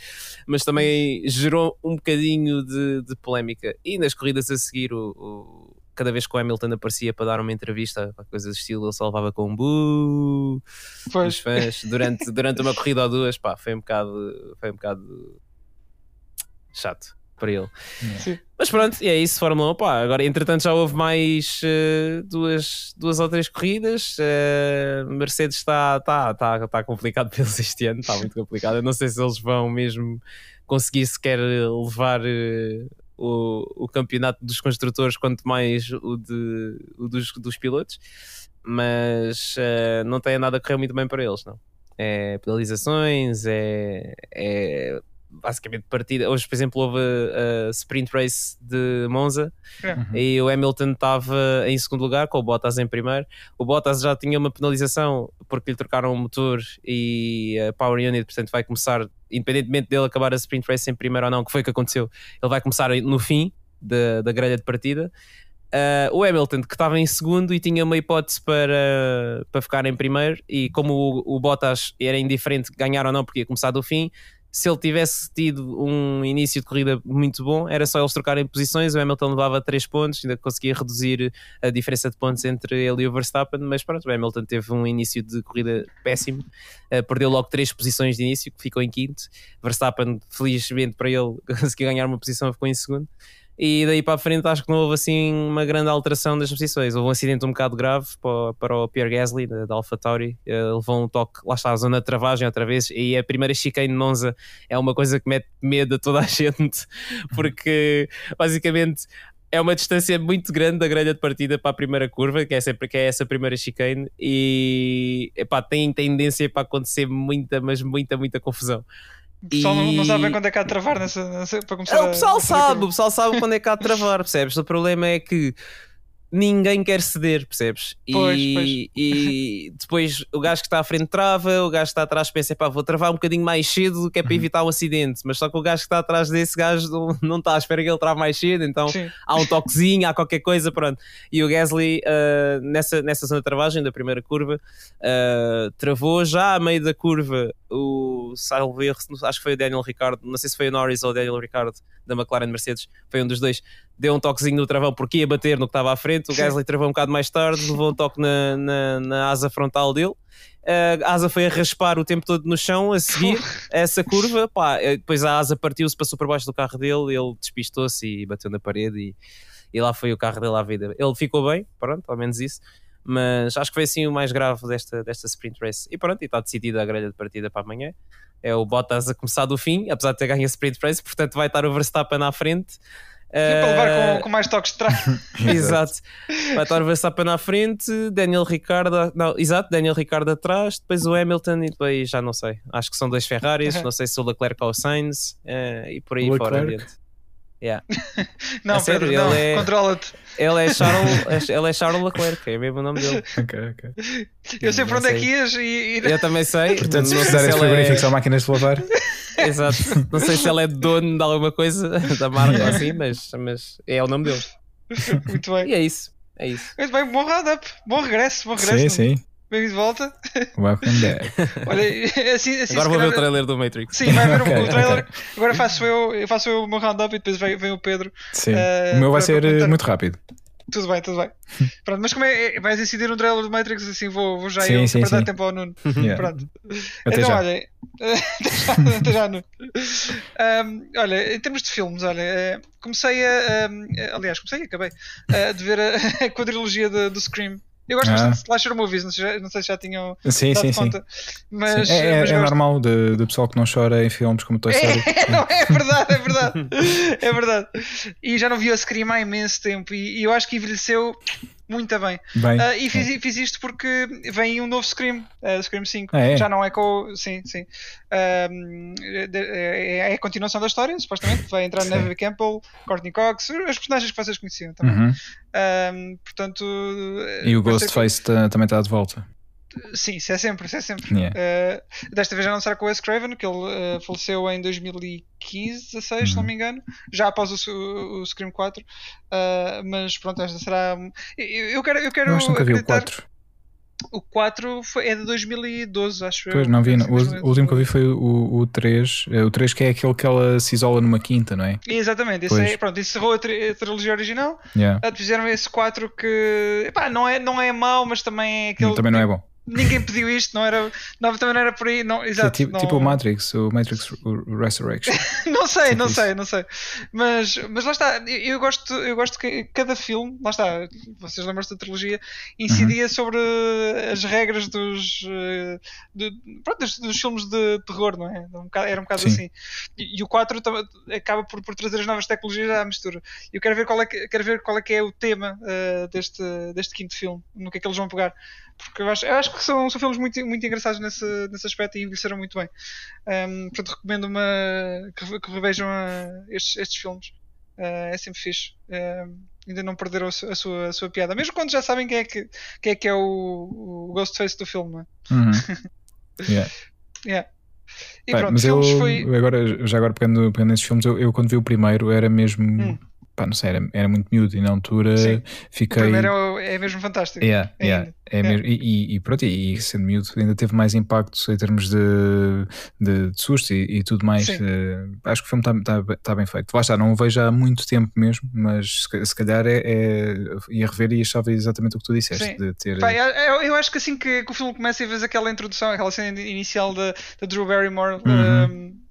mas também gerou um bocadinho de, de polémica. E nas corridas a seguir, o, o, cada vez que o Hamilton aparecia para dar uma entrevista, coisa do estilo, ele só levava com um buuuu dos fãs durante, durante uma corrida ou duas. Pá, foi um bocado... Foi um bocado chato para ele. Sim. Mas pronto, e é isso, Fórmula um. Pá, agora, entretanto, já houve mais uh, duas, duas ou três corridas. Uh, Mercedes está tá, tá, tá complicado para eles este ano, está muito complicado. Eu não sei se eles vão mesmo conseguir sequer levar uh, o, o campeonato dos construtores, quanto mais o, de, o dos, dos pilotos, mas uh, não tem nada a correr muito bem para eles, não. É penalizações, é... é basicamente partida. Hoje, por exemplo, houve a, a sprint race de Monza uhum. e o Hamilton estava em segundo lugar com o Bottas em primeiro. O Bottas já tinha uma penalização porque lhe trocaram o motor e a Power Unit, portanto vai começar, independentemente dele acabar a sprint race em primeiro ou não, que foi o que aconteceu, ele vai começar no fim da, da grelha de partida. Uh, o Hamilton, que estava em segundo e tinha uma hipótese para, para ficar em primeiro, e como o, o Bottas era indiferente ganhar ou não porque ia começar do fim, se ele tivesse tido um início de corrida muito bom, era só eles trocarem posições, o Hamilton levava três pontos, ainda conseguia reduzir a diferença de pontos entre ele e o Verstappen, mas pronto, o Hamilton teve um início de corrida péssimo, uh, perdeu logo três posições de início, ficou em quinto. Verstappen, felizmente para ele, conseguiu ganhar uma posição, ficou em segundo. E daí para a frente acho que não houve assim uma grande alteração das posições. Houve um acidente um bocado grave para, para o Pierre Gasly da, da AlphaTauri, uh, levou um toque, lá está a zona de travagem outra vez, e a primeira chicane de Monza é uma coisa que mete medo a toda a gente, porque basicamente é uma distância muito grande da grelha de partida para a primeira curva, que é, sempre, que é essa primeira chicane, e epá, tem tendência para acontecer muita, mas muita, muita confusão. O pessoal e... não sabe quando é que há de travar nessa, nessa, para começar. O pessoal a... sabe, o pessoal sabe quando é que há de travar, percebes? O problema é que ninguém quer ceder, percebes? E, pois, pois. E depois o gajo que está à frente trava, o gajo que está atrás pensa, pá, vou travar um bocadinho mais cedo que é para evitar um acidente, mas só que o gajo que está atrás desse gajo não, não está à espera que ele trave mais cedo, então sim, há um toquezinho, há qualquer coisa, pronto. E o Gasly uh, nessa, nessa zona de travagem da primeira curva uh, travou já a meio da curva. O salvo erro, acho que foi o Daniel Ricciardo, não sei se foi o Norris ou o Daniel Ricciardo da McLaren Mercedes, foi um dos dois, deu um toquezinho no travão porque ia bater no que estava à frente. O Gasly travou um bocado mais tarde, levou um toque na, na, na asa frontal dele, a asa foi a raspar o tempo todo no chão a seguir essa curva, pá, depois a asa partiu-se, passou por baixo do carro dele, ele despistou-se e bateu na parede, e, e lá foi o carro dele à vida. Ele ficou bem, pronto, ao menos isso, mas acho que foi assim o mais grave desta, desta sprint race. E pronto, e está decidida a grelha de partida para amanhã. É o Bottas a começar do fim, apesar de ter ganho a sprint race, portanto vai estar o Verstappen à frente. Sempre uh... a levar com, com mais toques de trás. Exato. Vai estar o Verstappen à frente, Daniel Ricciardo, não, exato, Daniel Ricciardo atrás, depois o Hamilton e depois já não sei. Acho que são dois Ferraris, uhum. Não sei se o Leclerc ou o Sainz, uh, e por aí Leclerc. Fora adiante. Yeah. Não, Pedro, sério, não, ele é, controla-te. Ele é Charles, ele é Charles Leclerc, é mesmo o nome dele. Ok, ok. Eu sei por onde é que ias e... Eu também sei. Portanto, se quiseres frigoríficos ou máquinas de lavar. Exato. Não sei se ele é dono de alguma coisa, da marca ou assim, mas, mas é o nome dele. Muito bem. E é isso. É isso. Muito bem, bom round-up. Bom regresso, bom regresso. Sim, sim. Bem-vindo de volta. Welcome back. Olha, assim, assim, agora vou calhar... ver o trailer do Matrix. Sim, vai ver okay, o trailer. Okay. Agora faço eu, eu faço eu o meu round-up e depois vem, vem o Pedro. Sim. Uh, o meu vai ser comentar. Muito rápido. Tudo bem, tudo bem. Pronto, mas como é, vais incidir no trailer do Matrix, assim vou, vou já sim, eu sim, para sim. dar tempo ao Nuno. Yeah. Pronto. Até então, já. Olha, até já, Nuno. Um, olha, em termos de filmes, olha, comecei a. Um, aliás, comecei e acabei uh, de ver a, a quadrilogia de, do Scream. Eu gosto ah. bastante de slasher movies, não sei, não sei se já tinham sim, dado sim, conta. Sim. Mas, sim. É, mas é, é normal de, de pessoal que não chora em filmes como Toy Story. É, não, é verdade, é verdade. É verdade. E já não vi a Scream há imenso tempo e, e eu acho que envelheceu muito bem. bem uh, e fiz, fiz isto porque vem um novo Scream, uh, Scream cinco. Ah, é? Já não é com... Sim, sim. Um, é a continuação da história, supostamente. Vai entrar Neve Campbell, Courtney Cox, as personagens que vocês conheciam também. Uhum. Um, portanto, e o Ghostface que... tá, também está de volta. Sim, isso é sempre, isso é sempre. Yeah. Uh, desta vez já não será com o Wes Craven, que ele uh, faleceu em dois mil e quinze, dezasseis, uhum. se não me engano, já após o, o, o Scream quatro. Uh, mas pronto, esta será. Eu, eu quero. Eu quero eu nunca vi o quatro. O quatro foi, é de dois mil e doze, acho. Pois, eu. Não vi, não. O, o último que eu vi foi o, o três. O três que é aquele que ela se isola numa quinta, não é? Exatamente. Esse é, pronto, encerrou a, tri, a trilogia original. Yeah. Fizeram esse quatro que epá, não, é, não é mau, mas também é aquele. Também não é bom. Ninguém pediu isto, não era, não, também não era por aí. Não, exato, é tipo, não... tipo o Matrix, o Matrix Resurrection. Não sei, tipo não isso. sei, não sei. Mas, mas lá está, eu gosto, eu gosto que cada filme, lá está, vocês lembram-se da trilogia, incidia uhum. sobre as regras dos, de, pronto, dos, dos filmes de terror, não é? Um bocado, era um bocado sim. assim. E, e o quatro acaba por, por trazer as novas tecnologias à mistura. Eu quero ver qual é que, quero ver qual é, que é o tema uh, deste, deste quinto filme, no que é que eles vão pegar. Porque eu acho, eu acho que são, são filmes muito, muito engraçados nesse, nesse aspecto e envelheceram muito bem. Um, portanto, recomendo uma, que, que revejam a estes, estes filmes. Uh, é sempre fixe. Uh, ainda não perderam a, su, a, sua, a sua piada. Mesmo quando já sabem quem é que, quem é, que é o, o Ghostface do filme. Uhum. yeah. Yeah. E bem, pronto, mas filmes eu, foi... agora, já agora pegando, pegando nesses filmes, eu, eu quando vi o primeiro era mesmo... Hum. pá, não sei, era, era muito miúdo e na altura sim, fiquei... O primeiro é mesmo fantástico. Yeah, yeah, é, é. Mesmo, e, e pronto, e sendo miúdo ainda teve mais impacto em termos de, de, de susto e, e tudo mais. Uh, acho que o filme está tá, tá bem feito. Lá está, não o vejo há muito tempo mesmo, mas se, se calhar é, é, ia rever e achava exatamente o que tu disseste. Sim. De ter... Pá, eu, eu acho que assim que, que o filme começa e vês aquela introdução, aquela cena inicial da Drew Barrymore... Uhum. Um,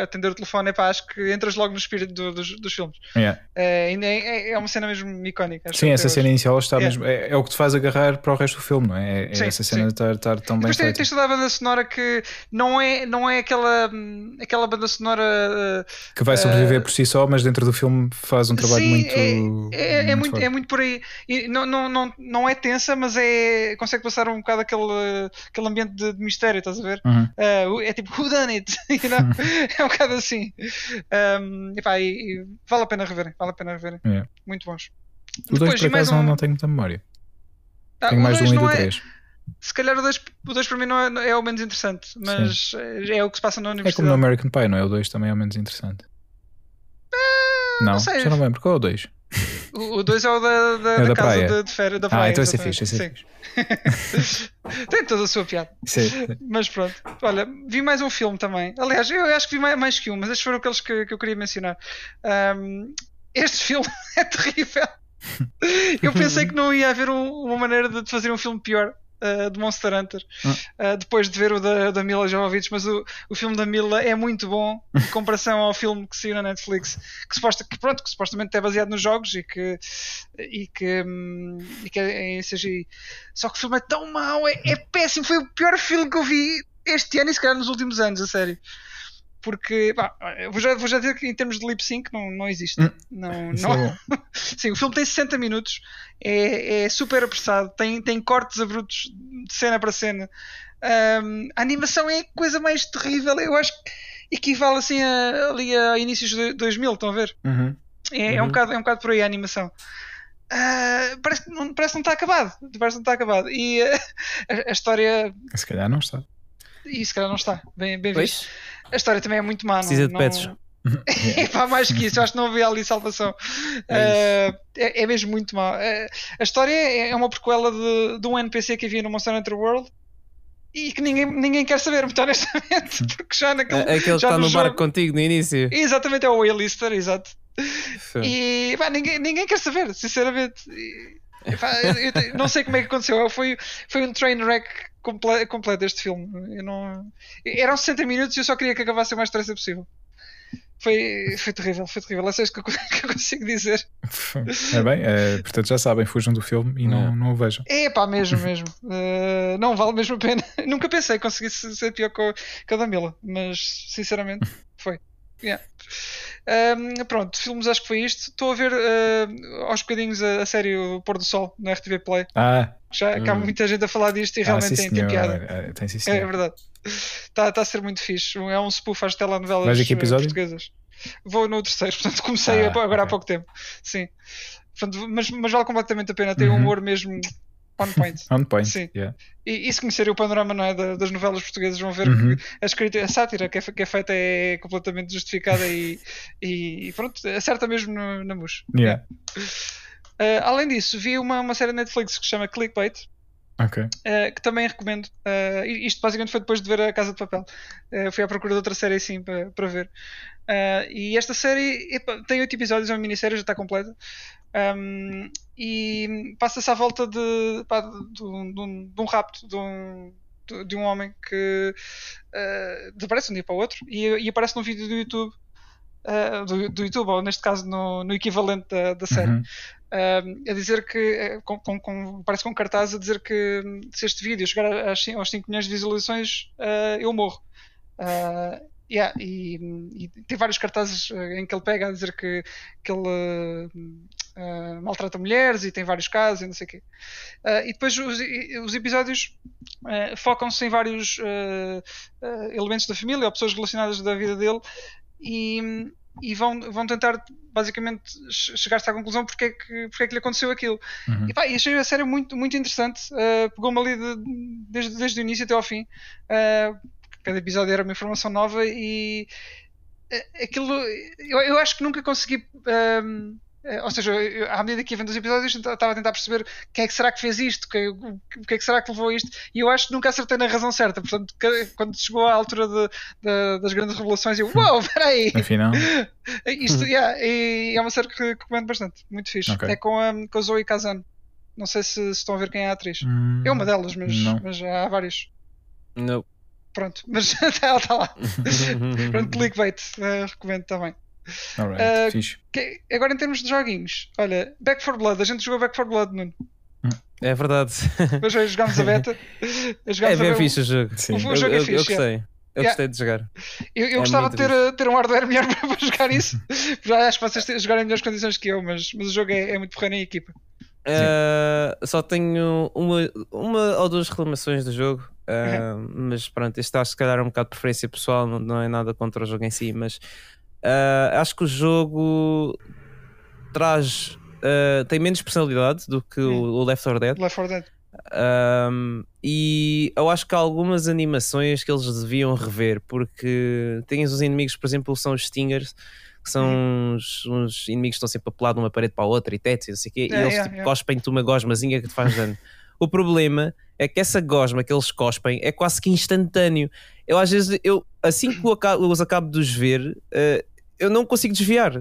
atender o telefone, é pá, acho que entras logo no espírito do, dos, dos filmes. Yeah. É, é, é uma cena mesmo icónica. Sim, essa cena inicial está yeah. mesmo, é, é o que te faz agarrar para o resto do filme, não é? É sim, essa cena sim. de estar, estar tão e bem feita. Tens toda a banda sonora que não é, não é aquela, aquela banda sonora uh, que vai sobreviver uh, por si só, mas dentro do filme faz um trabalho sim, muito. É, é, muito, é, muito é muito por aí. E não, não, não, não é tensa, mas é, consegue passar um bocado aquele, aquele ambiente de, de mistério, estás a ver? Uhum. Uh, é tipo who done it? You know? É um bocado assim. Um, e pá, e, e vale a pena reverem, vale a pena reverem. Yeah. Muito bons. O dois por acaso um... não tenho muita memória. Ah, tenho mais do um e do três. Se calhar o dois para mim não é, é o menos interessante, mas é, é o que se passa na universidade. É como no American Pie, não é? O dois também é o menos interessante. Ah, não, não sei. Já não lembro. Qual é o dois? O dois é o da, da, é da, da casa de, de férias da praia. Ah, então esse é fixe, esse é fixe. Tem toda a sua piada. Sim, sim. Mas pronto, olha, vi mais um filme também. Aliás, eu acho que vi mais, mais que um, mas estes foram aqueles que, que eu queria mencionar. Um, este filme é terrível. Eu pensei que não ia haver um, uma maneira de fazer um filme pior. Uh, de Monster Hunter ah. uh, depois de ver o da, da Mila Jovovich, mas o, o filme da Mila é muito bom em comparação ao filme que saiu na Netflix, que, suposta, que, pronto, que supostamente é baseado nos jogos e que, e que, um, e que é em C G I, só que o filme é tão mau, é, é péssimo, foi o pior filme que eu vi este ano e se calhar nos últimos anos, a sério. Porque, pá, vou já, vou já dizer que em termos de lip sync não, não existe. Hum, não, não... Sim, o filme tem sessenta minutos, é, é super apressado, tem, tem cortes abruptos de cena para cena. Um, a animação é a coisa mais terrível, eu acho que equivale assim a, ali a inícios de dois mil, estão a ver? Uhum. É, é, um bocado, é um bocado por aí a animação. Uh, parece, não, parece que não está acabado. Parece que não está acabado. E uh, a, a história. Se calhar não está. E se calhar não está, bem, bem visto. A história também é muito má. Precisa não, de não... pets. É pá, mais que isso, eu acho que não havia ali salvação. É, uh, é, é mesmo muito má. Uh, a história é uma prequela de, de um N P C que havia no Monster Hunter World e que ninguém, ninguém quer saber, muito honestamente, porque já naquele. É, é que ele já está no, no barco jogo... contigo no início. Exatamente, é o Waylister, exato. Sim. E pá, ninguém, ninguém quer saber, sinceramente. E, pá, eu, eu não sei como é que aconteceu, foi, foi um train wreck. Completo este filme. Eu não... Eram sessenta minutos e eu só queria que acabasse o mais depressa possível. Foi, foi terrível, foi terrível. É só isso que eu, que eu consigo dizer. É bem, é, portanto já sabem, fujam do filme e não, não o vejam. É pá, mesmo, mesmo. Uh, não vale mesmo a pena. Nunca pensei que conseguisse ser pior que, o, que a da Mila, mas sinceramente foi. Yeah. Um, pronto, filmes acho que foi isto. Estou a ver uh, aos bocadinhos a, a série O Pôr do Sol na R T V Play. Ah. Já há muita gente a falar disto e ah, realmente sim, tem piada. Ah, tem, sim, é verdade. Está tá a ser muito fixe. É um spoof às telenovelas. Mas de que episódio? Portuguesas. Vou no terceiro, portanto comecei ah, agora okay. há pouco tempo. Sim. Portanto, mas, mas vale completamente a pena. Tem um humor mesmo on point. On point. Sim. Yeah. E, e se conhecerem o panorama, não é, da, das novelas portuguesas, vão ver uhum. que a escrita, a sátira que é, que é feita é completamente justificada e, e pronto, acerta mesmo no, na mus. Yeah. É. Uh, além disso, vi uma, uma série Netflix que se chama Clickbait, okay. uh, que também recomendo. Uh, isto basicamente foi depois de ver A Casa de Papel. Uh, fui à procura de outra série assim para, para ver. Uh, e esta série epa, tem oito episódios, é uma minissérie, já está completa. Um, e passa-se à volta de, pá, de, um, de, um, de um rapto, de um... de um homem que uh, desaparece um dia para o outro e, e aparece num vídeo do YouTube. Uh, do, do YouTube, ou neste caso no, no equivalente da, da série, uhum. uh, a dizer que, com, com, com, parece com um cartaz a dizer que se este vídeo chegar às, aos cinco milhões de visualizações, uh, eu morro. Uh, yeah, e, e tem vários cartazes em que ele pega a dizer que, que ele uh, maltrata mulheres e tem vários casos e não sei o quê. Uh, e depois os, os episódios uh, focam-se em vários uh, uh, elementos da família ou pessoas relacionadas da vida dele. E, e vão, vão tentar basicamente chegar-se à conclusão porque é que, porque é que lhe aconteceu aquilo. Uhum. E pá, achei a série muito, muito interessante. Uh, pegou-me ali de, desde, desde o início até ao fim. Uh, cada episódio era uma informação nova e uh, aquilo eu, eu acho que nunca consegui uh, Ou seja, eu, à medida que ia vendo os episódios, eu estava a tentar perceber quem é que será que fez isto, o que, que é que será que levou isto, e eu acho que nunca acertei na razão certa. Portanto, quando chegou à altura de, de, das grandes revelações, eu, uau, wow, peraí! Afinal. Isto, yeah, e é uma série que recomendo bastante, muito fixe. Okay. É com a, com a Zoe Kazan. Não sei se, se estão a ver quem é a atriz. Hum, é uma delas, mas, mas há vários. Não. Pronto, mas ela está lá. Pronto, clickbait, uh, recomendo também. Alright, uh, fixe. Que, agora em termos de joguinhos, olha, Back four Blood, a gente jogou Back four Blood, Nuno. É verdade. Mas hoje jogámos a beta. Jogámos é bem a... fixe o jogo. Sim. O, o jogo eu, é fixe. Eu gostei, yeah. eu yeah. gostei de jogar. Eu, eu é gostava de ter, ter um hardware melhor para jogar isso. Já acho que vocês jogaram em melhores condições que eu, mas, mas o jogo é, é muito porreiro em equipa. Uh, só tenho uma, uma ou duas reclamações do jogo, uh, uhum. mas pronto, isto acho que se calhar é um bocado de preferência pessoal, não, não é nada contra o jogo em si, mas uh, acho que o jogo traz uh, tem menos personalidade do que uhum. o Left four Dead, Left four Dead. Um, e eu acho que há algumas animações que eles deviam rever, porque tens os inimigos, por exemplo, são os Stingers, que são uhum. uns, uns inimigos que estão sempre a pular de uma parede para a outra e tetes e não sei o quê, yeah, e eles yeah, tipo, yeah. cospem-te uma gosmazinha que te faz dano. O problema é que essa gosma que eles cospem é quase que instantâneo. Eu às vezes, eu, assim que eu acabo, eu os acabo de os ver, uh, eu não consigo desviar.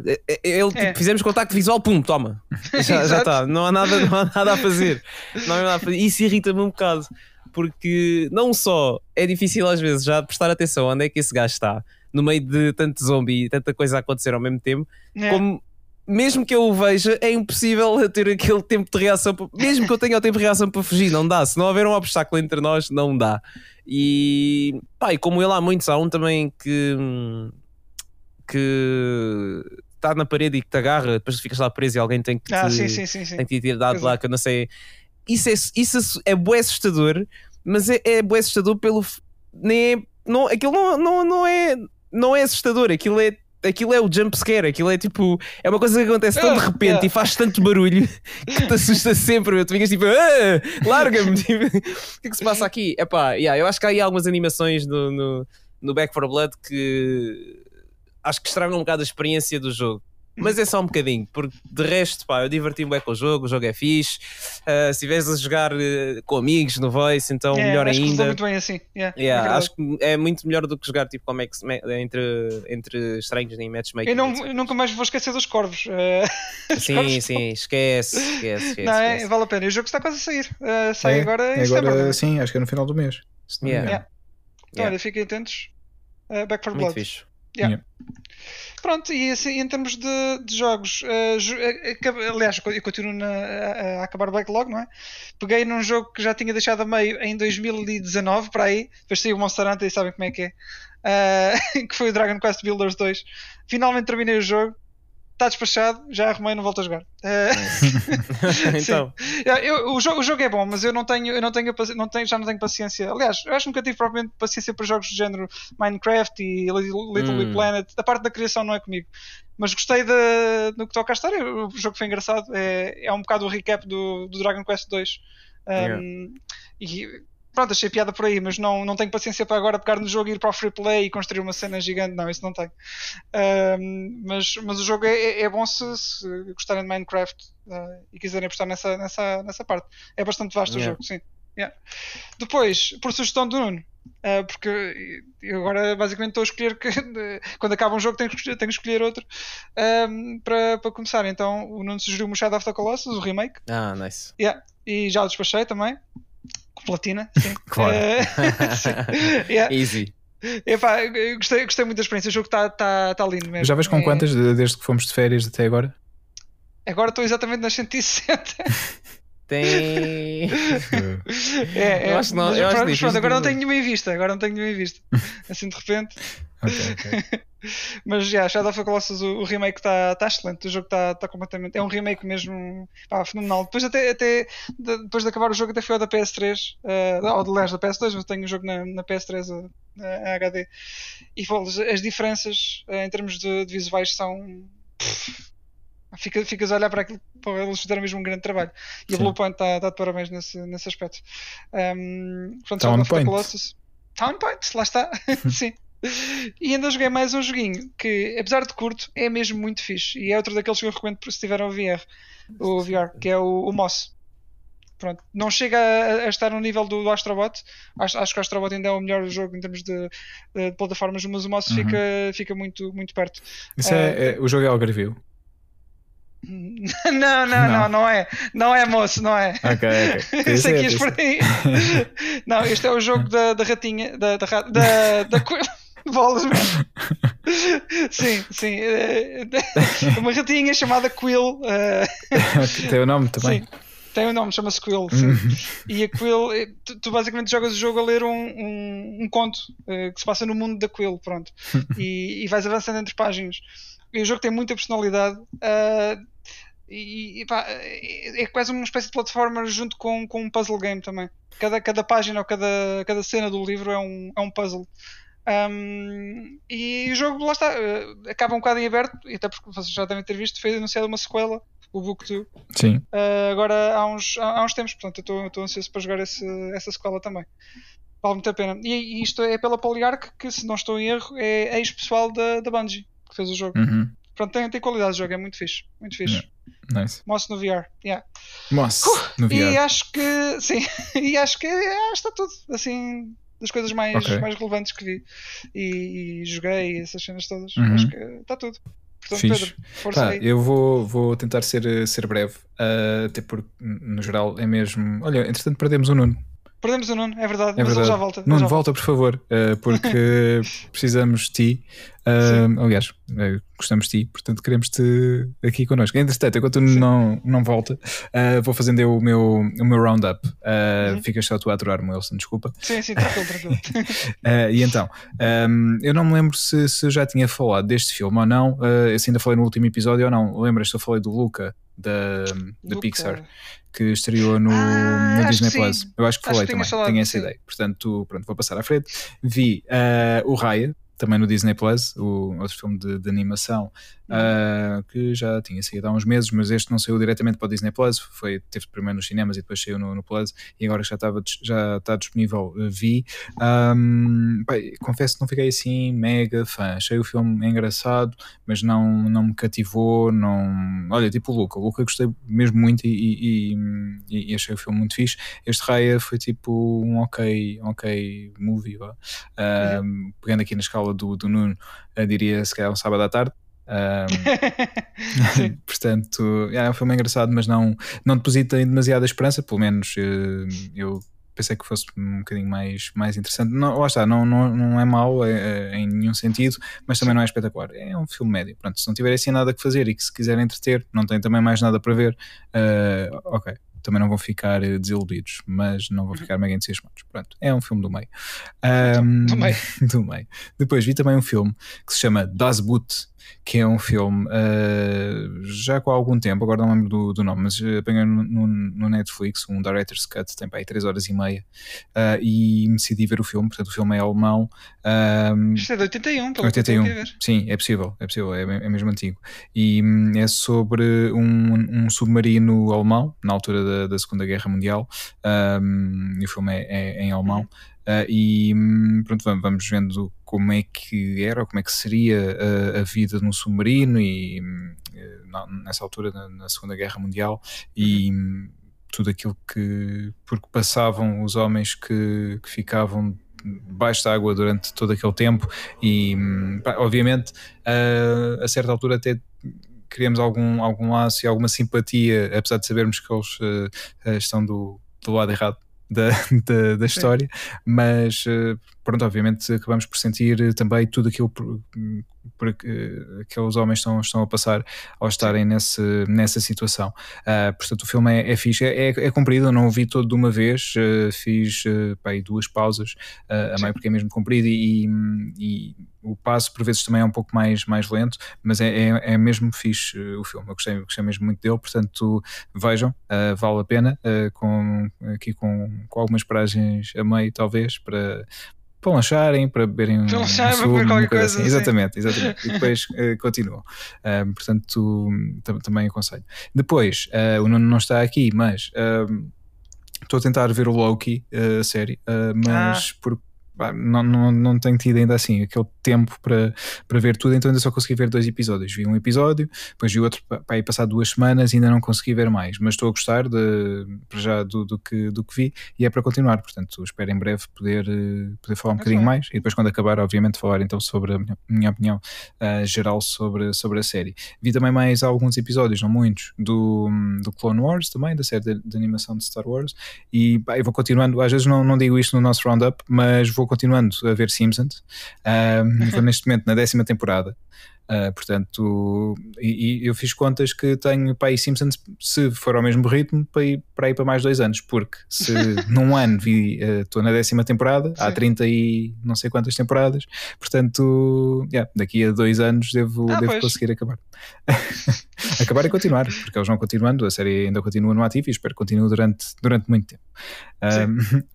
Eu, tipo, é. Fizemos contacto visual, pum, toma. Já está, não há nada, não há nada a fazer. Não há nada a fazer. Isso irrita-me um bocado, porque não só é difícil às vezes já prestar atenção onde é que esse gajo está, no meio de tanto zombie e tanta coisa a acontecer ao mesmo tempo, é. Como mesmo que eu o veja, é impossível eu ter aquele tempo de reação, mesmo que eu tenha o tempo de reação para fugir, não dá. Se não houver um obstáculo entre nós, não dá. E, pá, e como ele há muitos, há um também que que está na parede e que te agarra, depois ficas lá preso e alguém tem que te, ah, sim, sim, sim, sim. Tem que te tirar de lá, é. Que eu não sei. Isso é, isso é bué assustador, mas é, é bué assustador pelo... Nem é, não, aquilo não, não, não é... Não é assustador, aquilo é, aquilo é o jumpscare, aquilo é tipo. É uma coisa que acontece tão de repente oh, e faz tanto barulho que te assusta sempre. Eu te vinhas tipo, ah, larga-me! Tipo, o que é que se passa aqui? Epá, yeah, eu acho que há aí algumas animações no, no, no Back four Blood que acho que estragam um bocado a experiência do jogo. Mas é só um bocadinho, porque de resto, pá, eu diverti-me bem com o jogo, o jogo é fixe. Uh, se estiveres a jogar uh, com amigos no Voice, então yeah, melhor acho ainda. Acho que muito bem assim. Yeah, yeah, é acho que é muito melhor do que jogar tipo, como é que se me... entre, entre estranhos nem matchmaking. Eu, não, eu nunca mais vou esquecer dos corvos. Uh, sim, corvos sim, com... esquece, esquece, esquece. Não, esquece. É, vale a pena. E o jogo está quase a sair. Uh, sai é, agora em setembro. Sim, acho que é no final do mês. Yeah. Yeah. Yeah. Então, yeah. olha, fiquem atentos. Uh, Back four Blood. Muito fixe. Yeah. Yeah. Pronto, e assim, em termos de, de jogos, uh, ju- uh, aliás, eu continuo na, a, a acabar o backlog, não é? Peguei num jogo que já tinha deixado a meio em dois mil e dezanove, para aí, depois saiu o Monster Hunter e sabem como é que é, uh, que foi o Dragon Quest Builders dois. Finalmente terminei o jogo, está despachado, já arrumei e não volto a jogar. Uh, então. eu, o, jogo, o jogo é bom, mas eu não tenho, eu não tenho, não tenho, já não tenho paciência. Aliás, eu acho que nunca tive propriamente paciência para jogos do género Minecraft e Little Big hum. Planet. A parte da criação não é comigo. Mas gostei de, do que toca a história. O jogo foi engraçado. É, é um bocado o recap do, do Dragon Quest dois. Um, yeah. E pronto, achei piada por aí, mas não, não tenho paciência para agora pegar no jogo e ir para o free play e construir uma cena gigante. Não, isso não tenho. Um, mas, mas o jogo é, é bom se, se gostarem de Minecraft uh, e quiserem apostar nessa, nessa, nessa parte. É bastante vasto yeah. o jogo, sim. Yeah. Depois, por sugestão do Nuno, uh, porque eu agora basicamente estou a escolher que, quando acaba um jogo tenho que escolher, tenho que escolher outro um, para, para começar. Então o Nuno sugeriu o Shadow of the Colossus, o remake. Ah, nice. Yeah. E já o despachei também. Com platina, sim. Claro. Uh, sim. Yeah. Easy. Epá, eu gostei, eu gostei muito da experiência. O jogo está tá, tá lindo mesmo. Já vês com é... quantas desde que fomos de férias até agora? Agora estou exatamente nas cento e sessenta. Tem. É, é, eu acho, não, mas, eu pronto, acho pronto, agora não tenho nenhuma em vista. Agora não tenho nenhuma em vista. Assim de repente. Okay, okay. Mas já, yeah, Shadow of the Colossus, o, o remake está tá excelente. O jogo está tá completamente. É um remake mesmo, pá, fenomenal. Depois, até, até, de, depois de acabar o jogo, até foi ao da P S três, uh, ou de aliás da P S dois, mas tenho o jogo na, na P S três a, a, a H D. E pô, as diferenças uh, em termos de, de visuais são. Pff, Fica, ficas a olhar para aquilo, pô, eles fizeram mesmo um grande trabalho. E sim. A Bluepoint está tá de parabéns nesse, nesse aspecto. Um, portanto, Town Point. Está on point, lá está. Sim. E ainda joguei mais um joguinho que, apesar de curto, é mesmo muito fixe. E é outro daqueles que eu recomendo se tiveram V R, o V R, que é o, o Moss. Pronto, não chega a, a estar no nível do, do Astrobot. Acho, acho que o Astrobot ainda é o melhor jogo em termos de, de plataformas, mas o Moss uhum. fica, fica muito, muito perto. Isso uh, é, é, o jogo é Algarve View? Não, não, não, não é. Não é, moço, não é. Ok, ok. Isso aqui é por aí. Não, este é o jogo da, da ratinha, da da da, da... Bolas, mesmo. Sim, sim. Uma ratinha chamada Quill. Tem o nome também. Sim. Tem um nome, chama-se Quill. Sim. E a Quill, tu, tu basicamente jogas o jogo a ler um, um, um conto uh, que se passa no mundo da Quill, pronto. E, e vais avançando entre páginas. E o jogo tem muita personalidade. Uh, e, e pá, é quase uma espécie de plataforma junto com, com um puzzle game também. Cada, cada página ou cada, cada cena do livro é um, é um puzzle. Um, e o jogo, lá está, uh, acaba um bocado em aberto, e até porque vocês já devem ter visto, foi anunciada uma sequela. O Book dois. Sim. Uh, agora há uns, há, há uns tempos, portanto eu estou ansioso para jogar esse, essa sequela também. Vale muito a pena. E, e isto é pela Polyarch, que se não estou em erro é ex-pessoal da, da Bungie que fez o jogo. Uhum. Pronto, tem, tem qualidade de jogo, é muito fixe. Muito fixe. Yeah. Nice. Moss no V R. Yeah. Moss uh, no V R. E acho que sim, e acho que é, está tudo assim, das coisas mais, okay. mais relevantes que vi e, e joguei, essas cenas todas. Uhum. Acho que está tudo. Portanto, Pedro, tá, eu vou, vou tentar ser, ser breve, uh, até porque no geral é mesmo. Olha, entretanto perdemos o Nuno. Perdemos o Nuno, é verdade, é mas verdade. Ele já volta. Nuno, já volta, volta por favor, uh, porque precisamos de ti. Uh, aliás, uh, gostamos de ti, portanto queremos-te aqui connosco. Entretanto, enquanto não, não volta, uh, vou fazendo eu o meu, o meu round-up. Uh, uhum. Ficas só tu a aturar-me, Wilson, desculpa. Sim, sim, tranquilo, tranquilo. uh, e então, um, eu não me lembro se, se já tinha falado deste filme ou não, uh, se ainda falei no último episódio ou não. Lembras-te que eu falei do Luca, da, da Pixar, que estreou no, ah, no Disney Plus. Eu acho que falei acho que também, falado, tenho essa sim. ideia. Portanto, pronto, vou passar à frente. Vi uh, o Raya, também no Disney Plus, o outro filme de, de animação uh, que já tinha saído há uns meses, mas este não saiu diretamente para o Disney Plus, foi, teve primeiro nos cinemas e depois saiu no, no Plus, e agora já, estava, já está disponível, vi. Um, bem, confesso que não fiquei assim mega fã, achei o filme engraçado, mas não, não me cativou, não... Olha, tipo o Luca, o Luca gostei mesmo muito e, e, e, e achei o filme muito fixe. Este Raya foi tipo um ok, ok movie, uh, uhum. pegando aqui na escala Do, do Nuno, diria se calhar um sábado à tarde. Um, portanto, é um filme engraçado, mas não, não deposita em demasiada esperança. Pelo menos eu, eu pensei que fosse um bocadinho mais, mais interessante. Não, lá está, não, não, não é mau é, é, em nenhum sentido, mas também não é espetacular. É um filme médio. Pronto, se não tiver assim nada que fazer e que se quiserem entreter, não tem também mais nada para ver, uh, ok. Também não vão ficar desiludidos, mas não vão ficar mega entusiasmados. Pronto, é um filme do meio. Um, do meio. Do meio. Depois vi também um filme que se chama Das Boot, que é um filme uh, já há algum tempo, agora não lembro do, do nome, mas apanhei no, no, no Netflix um Director's Cut, tem para aí três horas e meia, uh, e me decidi ver o filme. Portanto, o filme é alemão. Um, Isto é de oitenta e um, pelo oitenta e um. Sim, é possível, é possível, é, é mesmo antigo. E um, é sobre um, um submarino alemão, na altura da, da Segunda Guerra Mundial, um, e o filme é, é em alemão. Uhum. Uh, e pronto, vamos vendo como é que era ou como é que seria a, a vida de um submarino e na, nessa altura na, na Segunda Guerra Mundial e tudo aquilo que porque passavam os homens que, que ficavam debaixo da água durante todo aquele tempo e obviamente uh, a certa altura até criamos algum, algum laço e alguma simpatia, apesar de sabermos que eles uh, estão do, do lado errado Da, da, da história, mas pronto, obviamente acabamos por sentir também tudo aquilo por, por, que os homens estão, estão a passar ao estarem nesse, nessa situação. Uh, portanto, o filme é, é fixe, é, é comprido, eu não o vi todo de uma vez, uh, fiz uh, pá, duas pausas, uh, a meio porque é mesmo comprido e, e o passo por vezes também é um pouco mais, mais lento, mas é, é, é mesmo fixe o filme, eu gostei, gostei mesmo muito dele, portanto vejam, uh, vale a pena, uh, com, aqui com, com algumas paragens a meio talvez, para, para lancharem, para beberem um, um sumo, para qualquer coisa assim. Assim. Exatamente, exatamente, e depois uh, continuam, uh, portanto tam, também aconselho. Depois, uh, o Nuno não está aqui, mas estou uh, a tentar ver o Loki, a uh, série, uh, mas ah. por Não, não, não tenho tido ainda assim aquele tempo para, para ver tudo, então ainda só consegui ver dois episódios. Vi um episódio, depois vi outro para ir passar duas semanas e ainda não consegui ver mais, mas estou a gostar de, já do, do, que, do que vi, e é para continuar, portanto espero em breve poder, poder falar um é bocadinho bem. mais, e depois quando acabar obviamente falar então sobre a minha, minha opinião uh, geral sobre, sobre a série. Vi também mais alguns episódios, não muitos, do, do Clone Wars também, da série de, de animação de Star Wars, e pá, eu vou continuando, às vezes não, não digo isto no nosso roundup, mas vou continuando a ver Simpsons, um, vou neste momento na décima temporada. Uh, portanto, e, e eu fiz contas que tenho para aí Simpsons, se for ao mesmo ritmo, para ir para, ir para mais dois anos, porque se num ano vi, estou uh, na décima temporada, sim, há trinta e não sei quantas temporadas, portanto yeah, daqui a dois anos devo, ah, devo conseguir acabar acabar e continuar, porque eles vão continuando, a série ainda continua no ativo e espero que continue durante, durante muito tempo.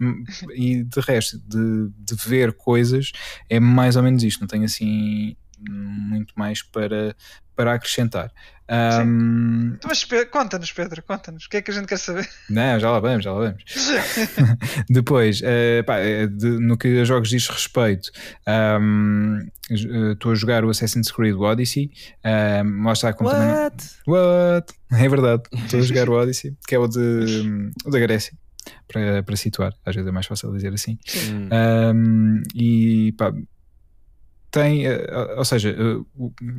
Um, e de resto de, de ver coisas é mais ou menos isto, não tenho assim muito mais para, para acrescentar. Um... Mas conta-nos, Pedro, conta-nos, o que é que a gente quer saber? Não, já lá vamos, já lá vamos. Depois, uh, pá, de, no que a jogos diz respeito, estou um, a jogar o Assassin's Creed Odyssey, uh, mostra a conta. What? What? É verdade, estou a jogar o Odyssey, que é o, de, o da Grécia. Para, para situar, às vezes é mais fácil dizer assim. Hum. Um, e pá, tem, ou seja,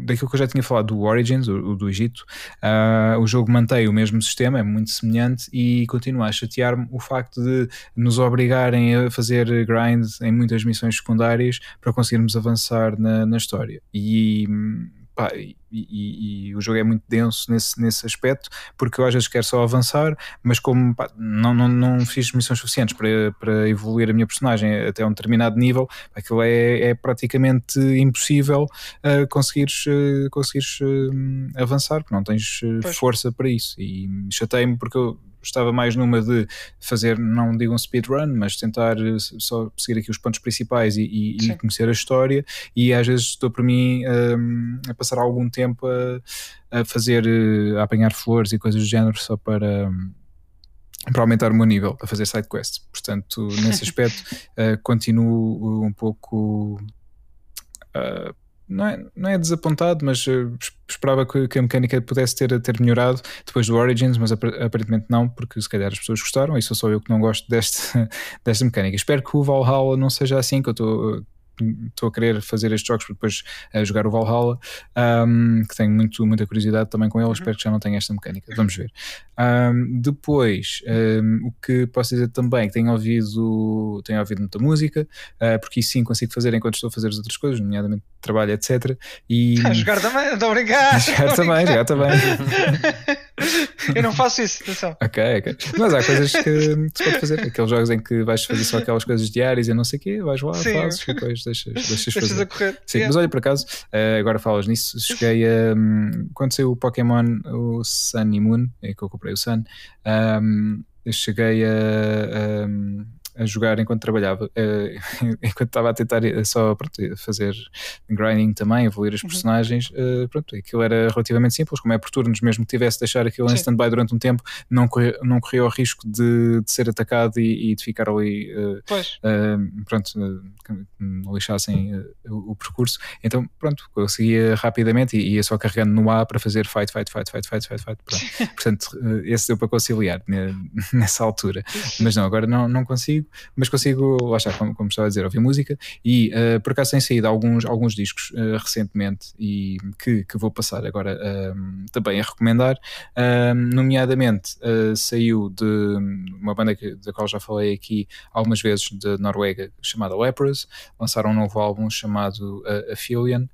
daquilo que eu já tinha falado do Origins, o do Egito, uh, o jogo mantém o mesmo sistema, é muito semelhante, e continua a chatear-me o facto de nos obrigarem a fazer grind em muitas missões secundárias para conseguirmos avançar na, na história. E pá, e, e, e o jogo é muito denso nesse, nesse aspecto, porque eu às vezes quero só avançar, mas como pá, não, não, não fiz missões suficientes para, para evoluir a minha personagem até um determinado nível, aquilo é, é praticamente impossível uh, conseguires, uh, conseguires uh, avançar, porque não tens uh, força para isso, e chatei-me porque eu estava mais numa de fazer, não digo um speedrun, mas tentar só seguir aqui os pontos principais e, e, e conhecer a história, e às vezes estou para mim um, a passar algum tempo a, a fazer, a apanhar flores e coisas do género só para... Um, para aumentar o meu nível, a fazer sidequests. Portanto, nesse aspecto uh, continuo um pouco... Uh, Não é, não é desapontado, mas uh, esperava que, que a mecânica pudesse ter, ter melhorado depois do Origins, mas ap- aparentemente não, porque se calhar as pessoas gostaram e sou só eu que não gosto deste, desta mecânica. Espero que o Valhalla não seja assim, que eu estou... estou a querer fazer estes jogos para depois uh, jogar o Valhalla, um, que tenho muito, muita curiosidade também com ele, uhum. Espero que já não tenha esta mecânica, vamos ver. Um, depois, um, o que posso dizer também, que tenho ouvido, tenho ouvido muita música, uh, porque isso sim consigo fazer enquanto estou a fazer as outras coisas, nomeadamente trabalho, etcétera. E... jogar também, estou a brincar! Jogar também, jogar também. Eu não faço isso, atenção. Ok, ok. Mas há coisas que se pode fazer, aqueles jogos em que vais fazer só aquelas coisas diárias e não sei o quê, vais lá, sim, fazes e depois deixas, deixas, deixas fazer. A correr. Sim, yeah. Mas olha, por acaso, agora falas nisso, cheguei a... Quando saiu o Pokémon, o Sun e Moon, é que eu comprei o Sun, um, eu cheguei a... a a jogar enquanto trabalhava, uh, enquanto estava a tentar só pronto, fazer grinding também, evoluir os personagens, uh, pronto, aquilo era relativamente simples, como é por turnos, mesmo que tivesse de deixar aquilo em stand-by durante um tempo, não corria, não corria o risco de, de ser atacado e, e de ficar ali, uh, uh, pronto, uh, lixassem uh, o, o percurso, então pronto, conseguia rapidamente e ia só carregando no A para fazer fight, fight, fight, fight, fight, fight, fight pronto. Portanto, uh, esse deu para conciliar né, nessa altura, mas não, agora não, não consigo. Mas consigo, lá está, como, como estava a dizer, ouvir música e uh, por acaso têm saído alguns, alguns discos uh, recentemente e que, que vou passar agora uh, também a recomendar, uh, nomeadamente uh, saiu de uma banda que, da qual já falei aqui algumas vezes, de Noruega, chamada Leprous, lançaram um novo álbum chamado uh, Aphelion,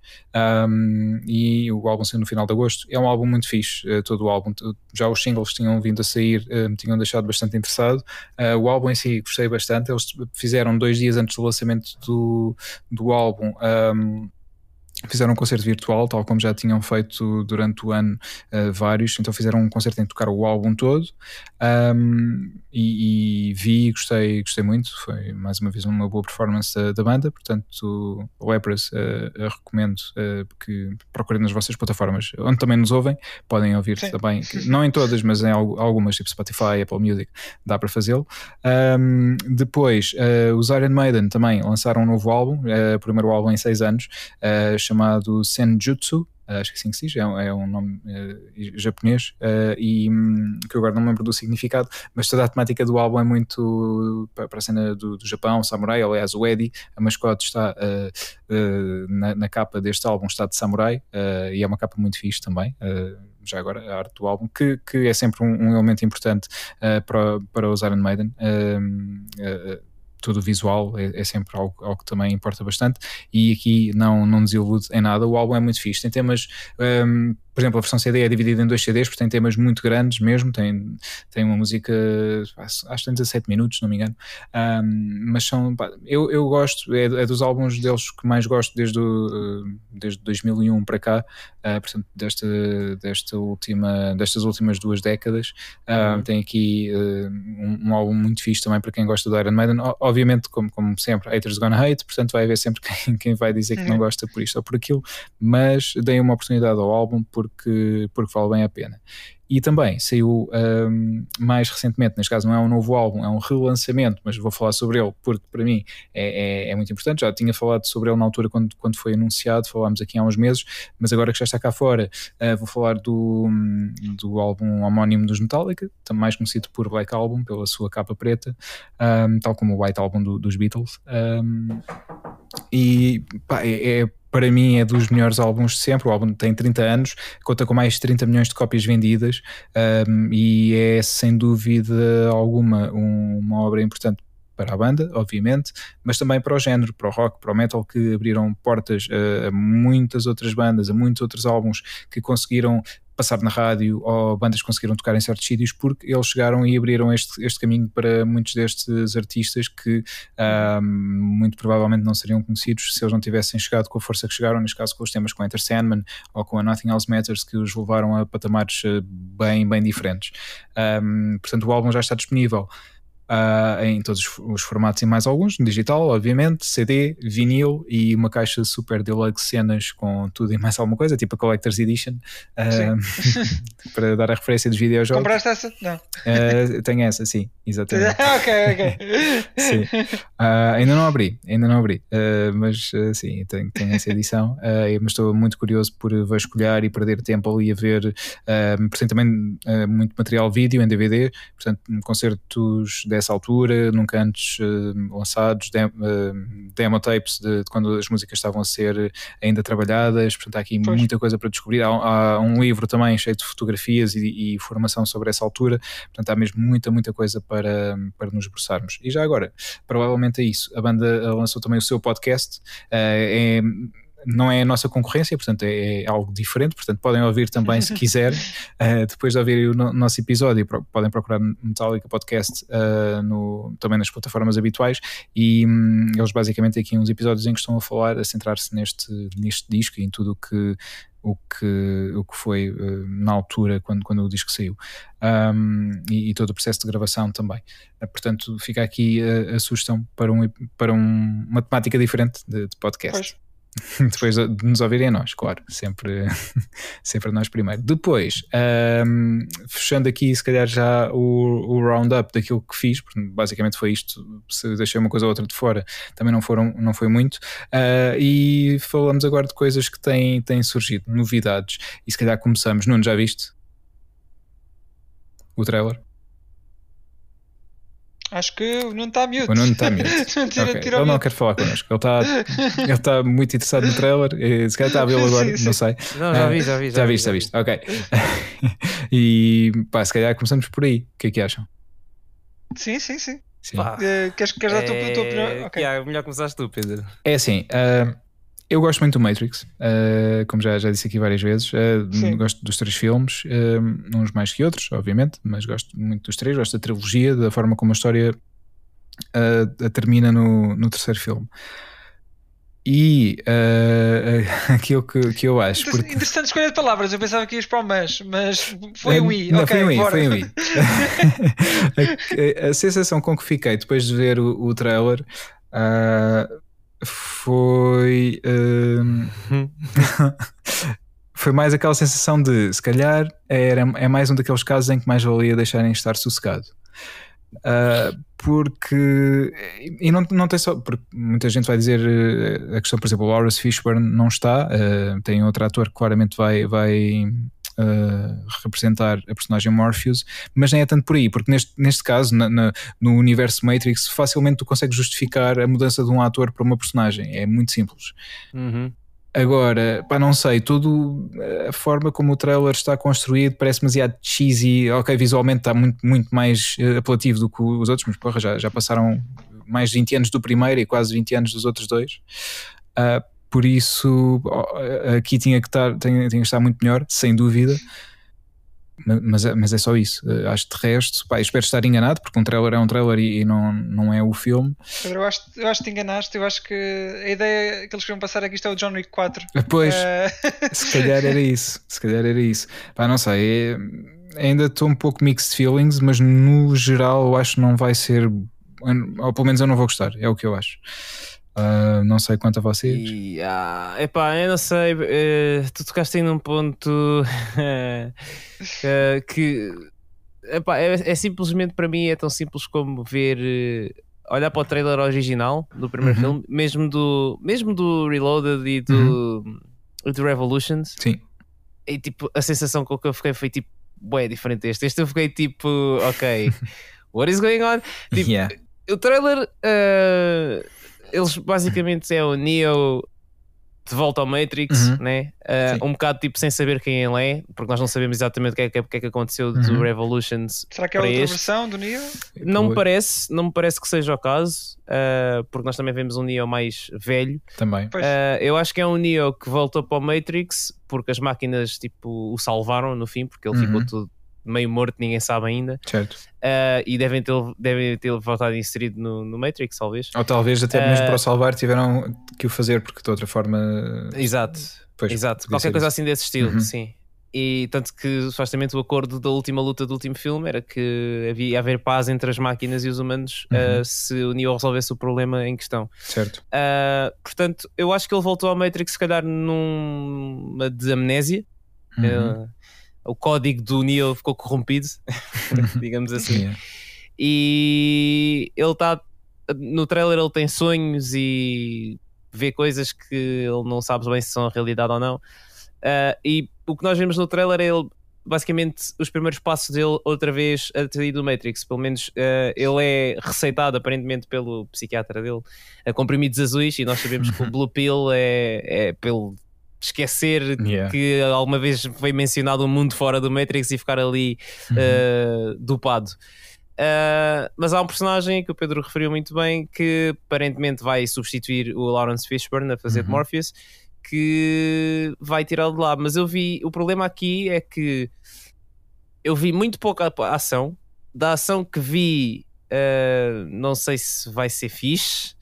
um, e o álbum saiu no final de agosto, é um álbum muito fixe, uh, todo o álbum, já os singles tinham vindo a sair, uh, me tinham deixado bastante interessado, uh, o álbum em si gostei bastante bastante, eles fizeram dois dias antes do lançamento do, do álbum um, fizeram um concerto virtual, tal como já tinham feito durante o ano uh, vários, então fizeram um concerto em que tocaram o álbum todo, um, e, e vi, gostei, gostei muito, foi mais uma vez uma boa performance da, da banda, portanto o Lepras uh, uh, recomendo uh, que procurem nas vossas plataformas, onde também nos ouvem, podem ouvir Sim. também, não em todas, mas em algumas, tipo Spotify, Apple Music, dá para fazê-lo. Um, depois, uh, os Iron Maiden também lançaram um novo álbum, o uh, primeiro álbum em seis anos, uh, chamado Senjutsu, acho que sim que sim, é um nome uh, japonês, uh, e que eu agora não me lembro do significado, mas toda a temática do álbum é muito para a cena do, do Japão, samurai. Aliás, o Eddie, a mascote, está uh, uh, na, na capa deste álbum, está de samurai, uh, e é uma capa muito fixe também, uh, já agora, a arte do álbum, que, que é sempre um, um elemento importante uh, para, para os Iron Maiden. Uh, uh, todo o visual é, é sempre algo, algo que também importa bastante, e aqui não, não desilude em nada. O álbum é muito fixe, tem temas, um, por exemplo, a versão C D é dividida em dois C Ds, porque tem temas muito grandes mesmo, tem, tem uma música, acho que tem dezassete minutos, se não me engano, um, mas são, pá, eu, eu gosto, é, é dos álbuns deles que mais gosto desde, o, desde dois mil e um para cá, uh, portanto, desta, desta última, destas últimas duas décadas, uh, uhum. Tem aqui uh, um, um álbum muito fixe também para quem gosta do Iron Maiden. Obviamente, como, como sempre, haters gonna hate, portanto vai haver sempre quem, quem vai dizer que uhum. não gosta por isto ou por aquilo, mas deem uma oportunidade ao álbum porque, porque vale bem a pena. E também saiu um, mais recentemente, neste caso não é um novo álbum, é um relançamento, mas vou falar sobre ele porque para mim é, é, é muito importante. Já tinha falado sobre ele na altura quando, quando foi anunciado, falámos aqui há uns meses, mas agora que já está cá fora, uh, vou falar do, do álbum homónimo dos Metallica, também mais conhecido por Black Album, pela sua capa preta, um, tal como o White Album do, dos Beatles, um, e pá, é, é para mim é dos melhores álbuns de sempre. O álbum tem trinta anos, conta com mais de trinta milhões de cópias vendidas, um, e é sem dúvida alguma um, uma obra importante para a banda, obviamente, mas também para o género, para o rock, para o metal, que abriram portas a, a muitas outras bandas, a muitos outros álbuns que conseguiram passar na rádio, ou bandas conseguiram tocar em certos sítios, porque eles chegaram e abriram este, este caminho para muitos destes artistas que um, muito provavelmente não seriam conhecidos se eles não tivessem chegado com a força que chegaram, neste caso com os temas com Enter Sandman ou com a Nothing Else Matters, que os levaram a patamares bem, bem diferentes. Um, portanto, o álbum já está disponível Uh, em todos os formatos e mais alguns, digital, obviamente, C D, vinil e uma caixa super deluxe, cenas com tudo e mais alguma coisa, tipo a Collector's Edition, uh, para dar a referência dos videojogos. Compraste essa? Não. Uh, tenho essa, sim, exatamente. Ok, ok. Sim. Uh, ainda não abri, ainda não abri, uh, mas uh, sim, tenho, tenho essa edição, uh, mas estou muito curioso por vasculhar e perder tempo ali a ver, uh, portanto também uh, muito material vídeo em D V D, portanto concertos de essa altura, nunca antes uh, lançados, dem, uh, demo tapes de, de quando as músicas estavam a ser ainda trabalhadas, portanto há aqui pois. muita coisa para descobrir. Há, há um livro também cheio de fotografias e, e formação sobre essa altura, portanto há mesmo muita, muita coisa para, para nos debruçarmos. E já agora, paralelamente a isso, a banda lançou também o seu podcast, uh, é... não é a nossa concorrência, portanto é algo diferente, portanto podem ouvir também se quiserem, uh, depois de ouvir o no, nosso episódio, pro, podem procurar Metallica Podcast uh, no, também nas plataformas habituais, e um, eles basicamente têm aqui uns episódios em que estão a falar, a centrar-se neste, neste disco e em tudo o que, o que, o que foi uh, na altura quando, quando o disco saiu, um, e, e todo o processo de gravação também. Uh, portanto fica aqui a, a sugestão para, um, para um, uma temática diferente de, de podcast. Pois. Depois de nos ouvirem a nós, claro, sempre, sempre a nós primeiro. Depois, um, fechando aqui se calhar já o, o round-up daquilo que fiz, porque basicamente foi isto, se deixei uma coisa ou outra de fora também não, foram, não foi muito, uh, e falamos agora de coisas que têm, têm surgido, novidades, e se calhar começamos. Nuno, já viste o trailer? Acho que o Nuno está mute. O Nuno está mute. Okay. Ele não quer falar connosco. Ele está, ele está muito interessado no trailer. Se calhar está a vê-lo agora, sim, sim. não sei. Não, já vi, já vi. Já, já vi, já vi. Já vi. Ok. E pá, se calhar começamos por aí. O que é que acham? Sim, sim, sim. sim. Uh, queres queres é... dar a tua opinião? Okay. Yeah, melhor começaste tu, Pedro. É assim. Uh... Eu gosto muito do Matrix, uh, como já, já disse aqui várias vezes, uh, gosto dos três filmes, uh, uns mais que outros, obviamente, mas gosto muito dos três, gosto da trilogia, da forma como a história uh, termina no, no terceiro filme. E uh, aquilo que, que eu acho. Inter- porque... Interessante escolha de palavras, eu pensava que ias para o mas, mas foi um I. Não, okay, foi um I, bora. Foi um I. a, a sensação com que fiquei depois de ver o, o trailer uh, foi. Uh, foi mais aquela sensação de se calhar era, é mais um daqueles casos em que mais valia deixarem estar sossegado. Uh, porque e não, não tem só, porque muita gente vai dizer uh, a questão, por exemplo, o Lawrence Fishburne não está, uh, tem outro ator que claramente vai, vai uh, representar a personagem Morpheus, mas nem é tanto por aí, porque neste, neste caso na, na, no universo Matrix facilmente tu consegues justificar a mudança de um ator para uma personagem, é muito simples. Uhum. Agora, pá, não sei, tudo, a forma como o trailer está construído parece demasiado cheesy. Ok, visualmente está muito, muito mais apelativo do que os outros, mas porra, já, já passaram mais de vinte anos do primeiro e quase vinte anos dos outros dois. Uh, por isso, aqui tinha que estar, tinha, tinha que estar muito melhor, sem dúvida. Mas, mas é só isso. Acho que de resto, pá, espero estar enganado, porque um trailer é um trailer e, e não, não é o filme. Pedro, eu acho, eu acho que te enganaste. Eu acho que a ideia que eles queriam passar é que isto é o John Wick quatro. Pois, uh... se calhar era isso. Se calhar era isso. Pá, não sei. É, ainda estou um pouco mixed feelings, mas no geral eu acho que não vai ser. Ou pelo menos eu não vou gostar. É o que eu acho. Uh, não sei quanto a vocês. Yeah. Epá, eu não sei, uh, tu tocaste aí num ponto uh, que epá, é, é simplesmente, para mim é tão simples como ver, uh, olhar para o trailer original do primeiro uhum. filme, mesmo do, mesmo do Reloaded e do, uhum. do Revolutions. Sim. E tipo, a sensação com que eu fiquei foi tipo, bué, diferente deste. Este eu fiquei tipo, ok, what is going on? Tipo, yeah. O trailer... Uh, eles basicamente é o Neo de volta ao Matrix, uhum. né? Uh, um bocado tipo sem saber quem ele é, porque nós não sabemos exatamente o que é que, que, é que aconteceu do uhum. Revolutions. Será que é outra este. versão do Neo? Não me parece, não me parece que seja o caso, uh, porque nós também vemos um Neo mais velho. Também. Uh, eu acho que é um Neo que voltou para o Matrix porque as máquinas tipo o salvaram no fim, porque ele uhum. ficou todo meio morto, ninguém sabe ainda. Certo. Uh, e devem ter, devem ter voltado inserido no, no Matrix, talvez. Ou talvez até uh, mesmo para o salvar tiveram que o fazer, porque de outra forma... Exato, pois, exato. Qualquer coisa isso. assim desse estilo, uhum. sim. E tanto que supostamente o acordo da última luta do último filme era que havia, ia haver paz entre as máquinas e os humanos uhum. uh, se o Neo resolvesse o problema em questão. Certo. Uh, portanto, eu acho que ele voltou ao Matrix se calhar numa de amnésia. Uhum. Uh, O código do Neo ficou corrompido, digamos assim. Yeah. E ele está... No trailer ele tem sonhos e vê coisas que ele não sabe bem se são a realidade ou não. Uh, e o que nós vemos no trailer é ele, basicamente os primeiros passos dele outra vez a sair do Matrix. Pelo menos uh, ele é receitado aparentemente pelo psiquiatra dele a comprimidos azuis, e nós sabemos que o Blue Pill é, é pelo... esquecer yeah. que alguma vez foi mencionado um mundo fora do Matrix e ficar ali uhum. uh, dopado. Uh, mas há um personagem que o Pedro referiu muito bem, que aparentemente vai substituir o Lawrence Fishburne a fazer uhum. de Morpheus, que vai tirá-lo de lá. Mas eu vi, o problema aqui é que eu vi muito pouca ação. Da ação que vi, uh, não sei se vai ser fixe.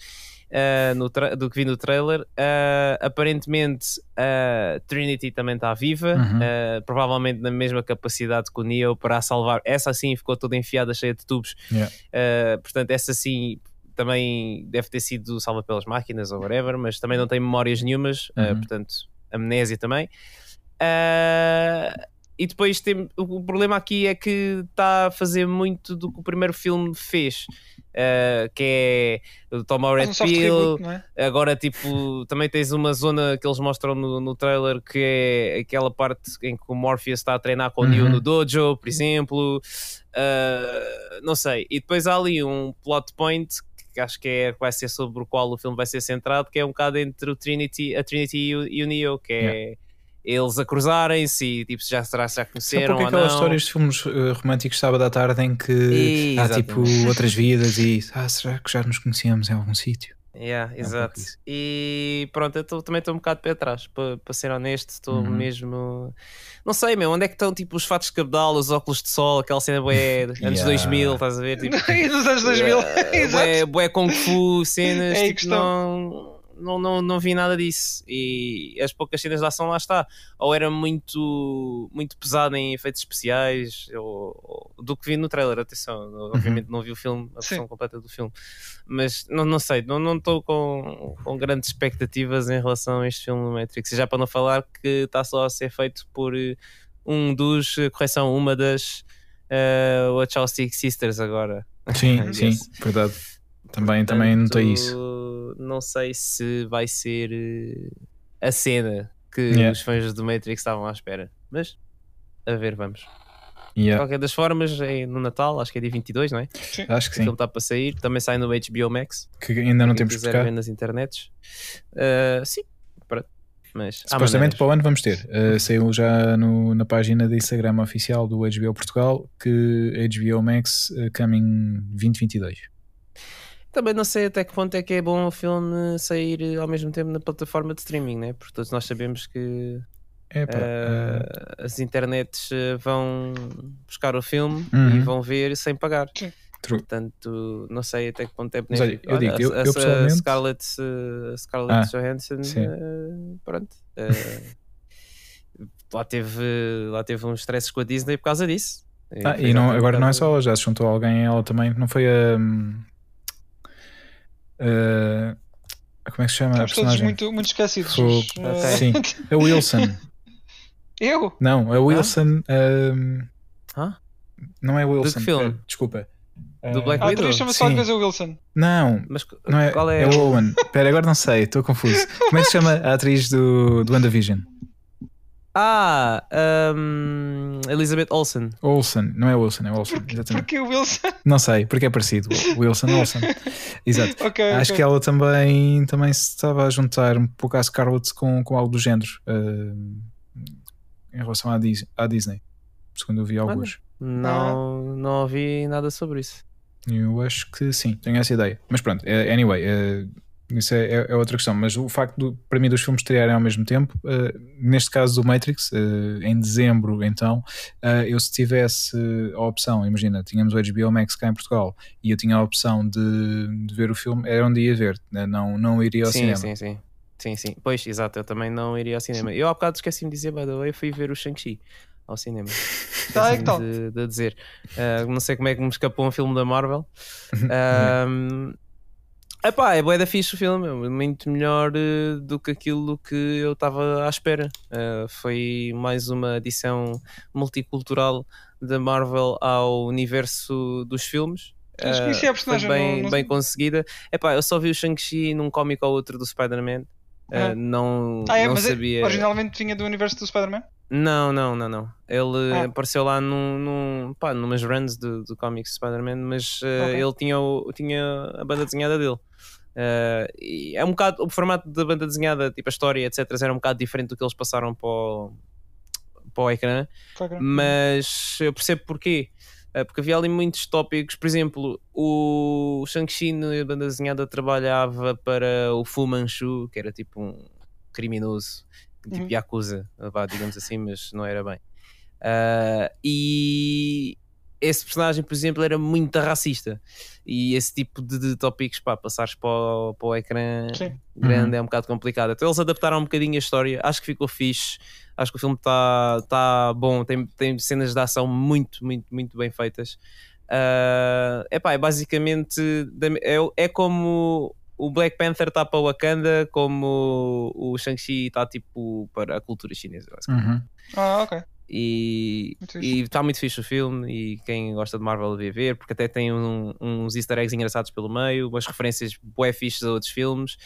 Uh, no tra- do que vi no trailer, uh, aparentemente uh, Trinity também está viva, uhum. uh, provavelmente na mesma capacidade que o Neo para a salvar. Essa assim ficou toda enfiada, cheia de tubos, yeah. uh, portanto essa assim também deve ter sido salva pelas máquinas ou whatever, mas também não tem memórias nenhumas, uhum. uh, portanto amnésia também. Uh, e depois tem, o problema aqui é que está a fazer muito do que o primeiro filme fez. Uh, que é toma o Red Pill, é? Agora tipo também tens uma zona que eles mostram no, no trailer que é aquela parte em que o Morpheus está a treinar com o uhum. Neo no dojo, por exemplo, uh, não sei. E depois há ali um plot point que acho que é, vai ser sobre o qual o filme vai ser centrado, que é um bocado entre o Trinity, a Trinity e o, e o Neo, que é yeah. eles a cruzarem-se e tipo, já, será, já conheceram ou não. É aquelas histórias de filmes uh, românticos sábado à tarde em que e, há tipo outras vidas e ah, será que já nos conhecíamos em algum sítio? Yeah, é, exato. Um e pronto, eu tô, também estou um bocado para trás, para, para ser honesto, estou uhum. mesmo... Não sei, meu, onde é que estão tipo os fatos de cabedal, os óculos de sol, aquela cena bué anos yeah. dois mil, estás a ver? Tipo, dos anos dois mil, exato. Bué, bué Kung Fu, cenas, é tipo, questão. Não... não, não, não vi nada disso. E as poucas cenas de ação, lá está, ou era muito, muito pesado em efeitos especiais, ou, ou, do que vi no trailer, atenção, obviamente uhum. não vi o filme, a versão completa do filme, mas não, não sei, não estou com, com grandes expectativas em relação a este filme do Matrix, e já para não falar que está só a ser feito por um dos, correção, uma das uh, Wachowski Sisters agora. Sim, sim, verdade. Também, portanto, também notei isso. Não sei se vai ser a cena que yeah. os fãs do Matrix estavam à espera, mas a ver, vamos. Yeah. De qualquer das formas, é no Natal, acho que é dia vinte e dois, não é? Sim. Acho que sim. O filme está para sair, também sai no H B O Max. Que ainda não temos por cá. Ver nas internets. Uh, sim, pronto. Mas supostamente para o ano vamos ter. Uh, saiu já no, na página da Instagram oficial do H B O Portugal que H B O Max uh, coming vinte e vinte e dois. Também não sei até que ponto é que é bom o filme sair ao mesmo tempo na plataforma de streaming, né? Porque todos nós sabemos que Epa, uh, uh... as internets vão buscar o filme uhum. e vão ver sem pagar. Sim. Portanto, não sei até que ponto é benéfico. Mas olha, eu digo, eu, eu pessoalmente... a Scarlett, a Scarlett ah, Johansson, uh, pronto, uh, lá, teve, lá teve uns stresses com a Disney por causa disso. E, ah, e não, agora não é só ela, já se juntou alguém, ela também, não foi a... Um... Uh, como é que se chama? Estamos a personagem? Muito, muito esquecidos. O, uh... Sim, a Wilson. Eu? Não, a Wilson. Ah? Um, ah? Não é Wilson. Do que filme? Uh, desculpa. Do uh, Black ah, Widow? Chama-se alguma coisa Wilson. Não, mas não é, qual é? É Owen. Espera, agora não sei, estou confuso. Como é que se chama a atriz do, do WandaVision? Ah, um, Elizabeth Olsen. Olsen, não é Wilson, é Olsen. Por, exatamente. Porquê Wilson? Não sei, porque é parecido. Wilson, Olsen. Exato. Okay, acho okay. que ela também, também se estava a juntar um pouco à Scarlett com, com algo do género uh, em relação à, Dis, à Disney. Segundo eu vi alguns. Não, ah. não ouvi nada sobre isso. Eu acho que sim, tenho essa ideia. Mas pronto, anyway. Uh, Isso é, é outra questão, mas o facto do, para mim dos filmes estrearem ao mesmo tempo, uh, neste caso do Matrix, uh, em dezembro então, uh, eu se tivesse a opção, imagina, tínhamos o H B O Max cá em Portugal e eu tinha a opção de, de ver o filme, era onde ia ver, né? não, não iria ao sim, cinema. Sim, sim, sim, sim, pois, exato, eu também não iria ao cinema. Sim. Eu há bocado esqueci-me de dizer, by the way, fui ver o Shang-Chi ao cinema. Tá, é então. de, de dizer, uh, não sei como é que me escapou um filme da Marvel. Um, Epá, é bué da fixe o filme, muito melhor uh, do que aquilo que eu estava à espera. Uh, foi mais uma adição multicultural da Marvel ao universo dos filmes. Uh, Acho que isso é a personagem foi bem, não, não... bem conseguida. Epá, eu só vi o Shang-Chi num cómic ou outro do Spider-Man. Uh, uhum. Não, ah, é, não mas sabia. É, originalmente vinha do universo do Spider-Man? Não, não, não, não. Ele ah. apareceu lá num, num, pá, numas runs do, do comics Spider-Man, mas uh, okay. ele tinha, o, tinha a banda desenhada dele. Uh, e é um bocado, o formato da banda desenhada, tipo a história, etcétera, era um bocado diferente do que eles passaram para o, para o ecrã, claro. Mas eu percebo porquê. Uh, porque havia ali muitos tópicos, por exemplo, o Shang-Chi na banda desenhada trabalhava para o Fu Manchu, que era tipo um criminoso. Tipo uhum. Yakuza, vá, digamos assim, mas não era bem. Uh, e esse personagem, por exemplo, era muito racista. E esse tipo de, de tópicos, pá, passares para o, para o ecrã Sim. grande uhum. é um bocado complicado. Então eles adaptaram um bocadinho a história, acho que ficou fixe. Acho que o filme está tá bom, tem, tem cenas de ação muito, muito, muito bem feitas. Uh, epá, é basicamente, é, é como... O Black Panther está para Wakanda, como o Shang-Chi está tipo para a cultura chinesa. Uhum. Ah, ok. E está muito fixe o filme. E quem gosta de Marvel devia ver, porque até tem um, uns easter eggs engraçados pelo meio, umas referências bué fixes a outros filmes.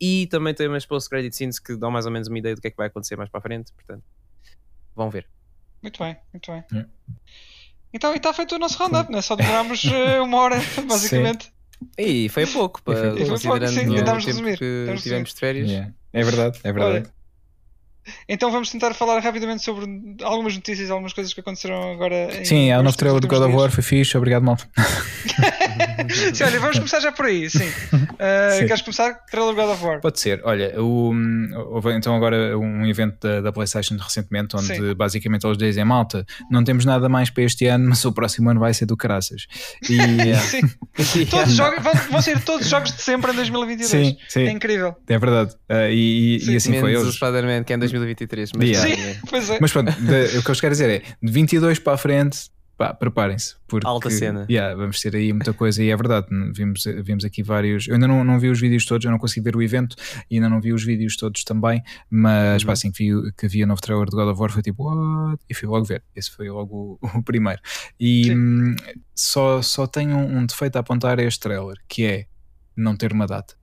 E também tem umas post-credit scenes que dão mais ou menos uma ideia do que é que vai acontecer mais para a frente. Portanto, vão ver. Muito bem, muito bem. Yeah. Então, e está feito o nosso roundup, né? Só demorámos uh, uma hora, basicamente. Sim. E foi pouco, para, e foi considerando pouco, sim, o tempo resumir, que tivemos de férias. Yeah. É verdade, é verdade. Olha, Então vamos tentar falar rapidamente sobre algumas notícias, algumas coisas que aconteceram agora. Sim, há o novo trailer do God of War, foi fixe, obrigado, malta. Sim, olha, vamos começar já por aí, sim. Uh, sim. Queres começar? Trailer do God of War? Pode ser, olha, o, houve então agora um evento da, da PlayStation recentemente, onde sim. basicamente eles dizem, malta, não temos nada mais para este ano, mas o próximo ano vai ser do caraças. E, sim, e, todos jogos, vão, vão ser todos os jogos de sempre em dois mil e vinte e dois. Sim, sim. É incrível. É verdade, uh, e, sim, e assim foi hoje. Spider-Man, que é em dois mil e vinte e três, mas, yeah. Sim, pois é. Mas pronto, de, o que eu quero dizer é de vinte e dois para a frente, pá, preparem-se porque, alta cena, yeah, vamos ter aí muita coisa. E é verdade, vimos, vimos aqui vários. Eu ainda não, não vi os vídeos todos, eu não consegui ver o evento e ainda não vi os vídeos todos também. Mas uhum. pá, assim que, vi, que havia novo trailer de God of War foi tipo, what? E fui logo ver. Esse foi logo o, o primeiro. E hum, só, só tenho um, um defeito a apontar a este trailer, que é não ter uma data.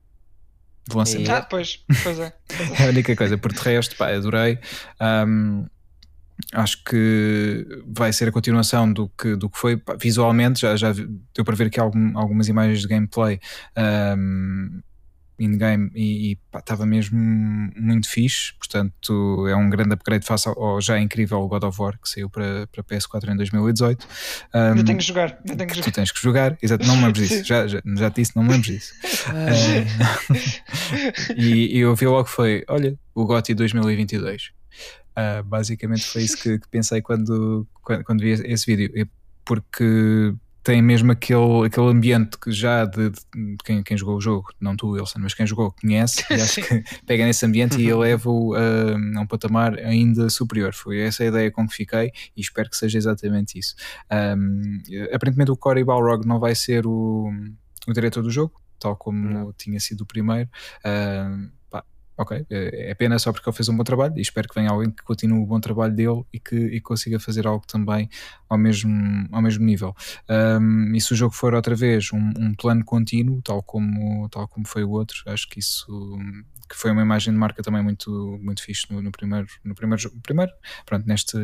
E... Ah, pois, pois é. Pois é. É a única coisa, por de resto, pá, adorei. Um, acho que vai ser a continuação do que, do que foi. Pá, visualmente, já, já deu para ver aqui algum, algumas imagens de gameplay um, in-game e estava mesmo muito fixe. Portanto, é um grande upgrade face ao, ao já incrível God of War que saiu para, para P S quatro em dois mil e dezoito. Um, eu tenho que jogar, eu tenho que, que jogar. Tu tens que jogar, exato, não me lembro disso. Já, já, já te disse, não me lembro disso. Uh, e, e eu vi logo que foi, olha, o G O T Y dois mil e vinte e dois. Uh, basicamente foi isso que, que pensei quando, quando, quando vi esse vídeo, porque tem mesmo aquele, aquele ambiente que já de, de quem, quem jogou o jogo, não tu, Wilson, mas quem jogou conhece e acho que pega nesse ambiente uhum. e eleva-o uh, a um patamar ainda superior. Foi essa a ideia com que fiquei e espero que seja exatamente isso. Um, aparentemente o Cory Balrog não vai ser o, o diretor do jogo, tal como não. tinha sido o primeiro. Uh, pá, ok, é pena só porque ele fez um bom trabalho e espero que venha alguém que continue o bom trabalho dele e que e consiga fazer algo também ao mesmo, ao mesmo nível. Um, e se o jogo for outra vez um, um plano contínuo, tal como, tal como foi o outro, acho que isso que foi uma imagem de marca também muito, muito fixe no, no primeiro no primeiro jogo. Primeiro, pronto, neste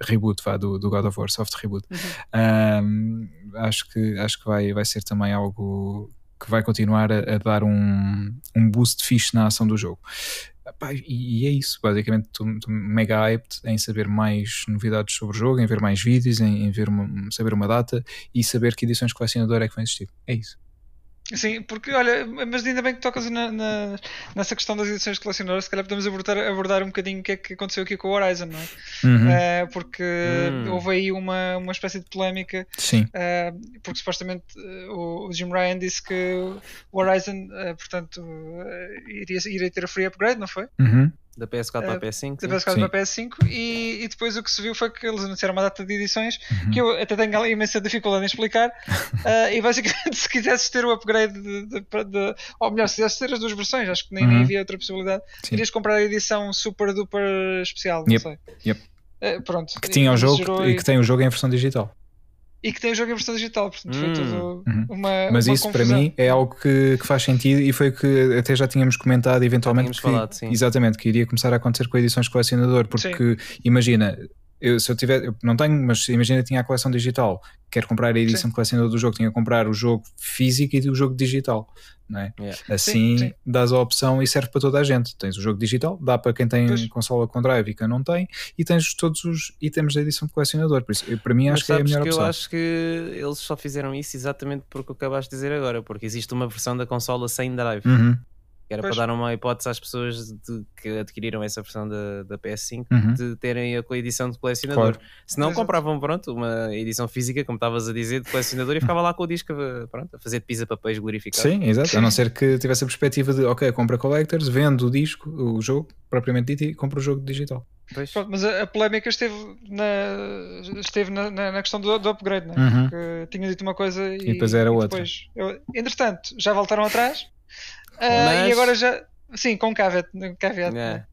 reboot vá, do, do God of War, soft reboot. Uhum. Um, acho que, acho que vai, vai ser também algo que vai continuar a, a dar um, um boost fixe na ação do jogo. Epá, e, e é isso, basicamente estou mega hyped em saber mais novidades sobre o jogo, em ver mais vídeos, em, em ver uma, saber uma data e saber que edições de colecionador é que vão existir. É isso. Sim, porque olha, mas ainda bem que tocas na, na, nessa questão das edições de colecionador, se calhar podemos abordar, abordar um bocadinho o que é que aconteceu aqui com o Horizon, não é? Uhum. É porque uhum. houve aí uma, uma espécie de polémica, sim. É, porque supostamente o, o Jim Ryan disse que o Horizon, é, portanto, iria, iria ter a free upgrade, não foi? Uhum. Da P S quatro para a P S cinco. Da P S quatro sim. para a P S cinco e, e depois o que se viu foi que eles anunciaram uma data de edições uhum. que eu até tenho imensa dificuldade em explicar uh, e basicamente se quisesses ter o upgrade de, de, de, ou melhor, se quisesses ter as duas versões, acho que nem, uhum. nem havia outra possibilidade, sim. irias comprar a edição super duper especial, não yep. sei. Yep. Uh, pronto. Que tinha o jogo e que tem o jogo em versão digital. E que tem o jogo em versão digital, portanto hum. foi tudo uhum. uma Mas uma isso confusão. Para mim é algo que, que faz sentido e foi o que até já tínhamos comentado eventualmente. Já tínhamos que, falado, sim. Exatamente, que iria começar a acontecer com edições de colecionador, porque sim. imagina, eu, se eu tiver, eu não tenho, mas imagina tinha a coleção digital, quero comprar a edição sim. de colecionador do jogo, tinha que comprar o jogo físico e o jogo digital, não é? Yeah. Assim sim, sim. dás a opção e serve para toda a gente. Tens o jogo digital, dá para quem tem pois. Consola com drive e quem não tem, e tens todos os itens da edição de colecionador. Por isso, eu, para mim, acho que é a melhor que opção. Eu acho que eles só fizeram isso exatamente porque acabaste de dizer agora, porque existe uma versão da consola sem drive. Uhum. Que era pois. Para dar uma hipótese às pessoas de, que adquiriram essa versão da, da P S cinco uhum. de terem a edição de colecionador. Claro. Se não, compravam pronto, uma edição física, como estavas a dizer, de colecionador e ficava lá com o disco pronto, a fazer de pisa-papéis glorificado. Sim, exato. A não ser que tivesse a perspectiva de, ok, compra collectors, vendo o disco, o jogo, propriamente dito, e compra o jogo digital. Pronto, mas a, a polémica esteve na, esteve na, na, na questão do, do upgrade, né? Uhum. Porque tinha dito uma coisa e, e depois era e depois, outra. Eu, entretanto, já voltaram atrás. Mas... Uh, e agora já. Sim, com caveat. caveat yeah. né?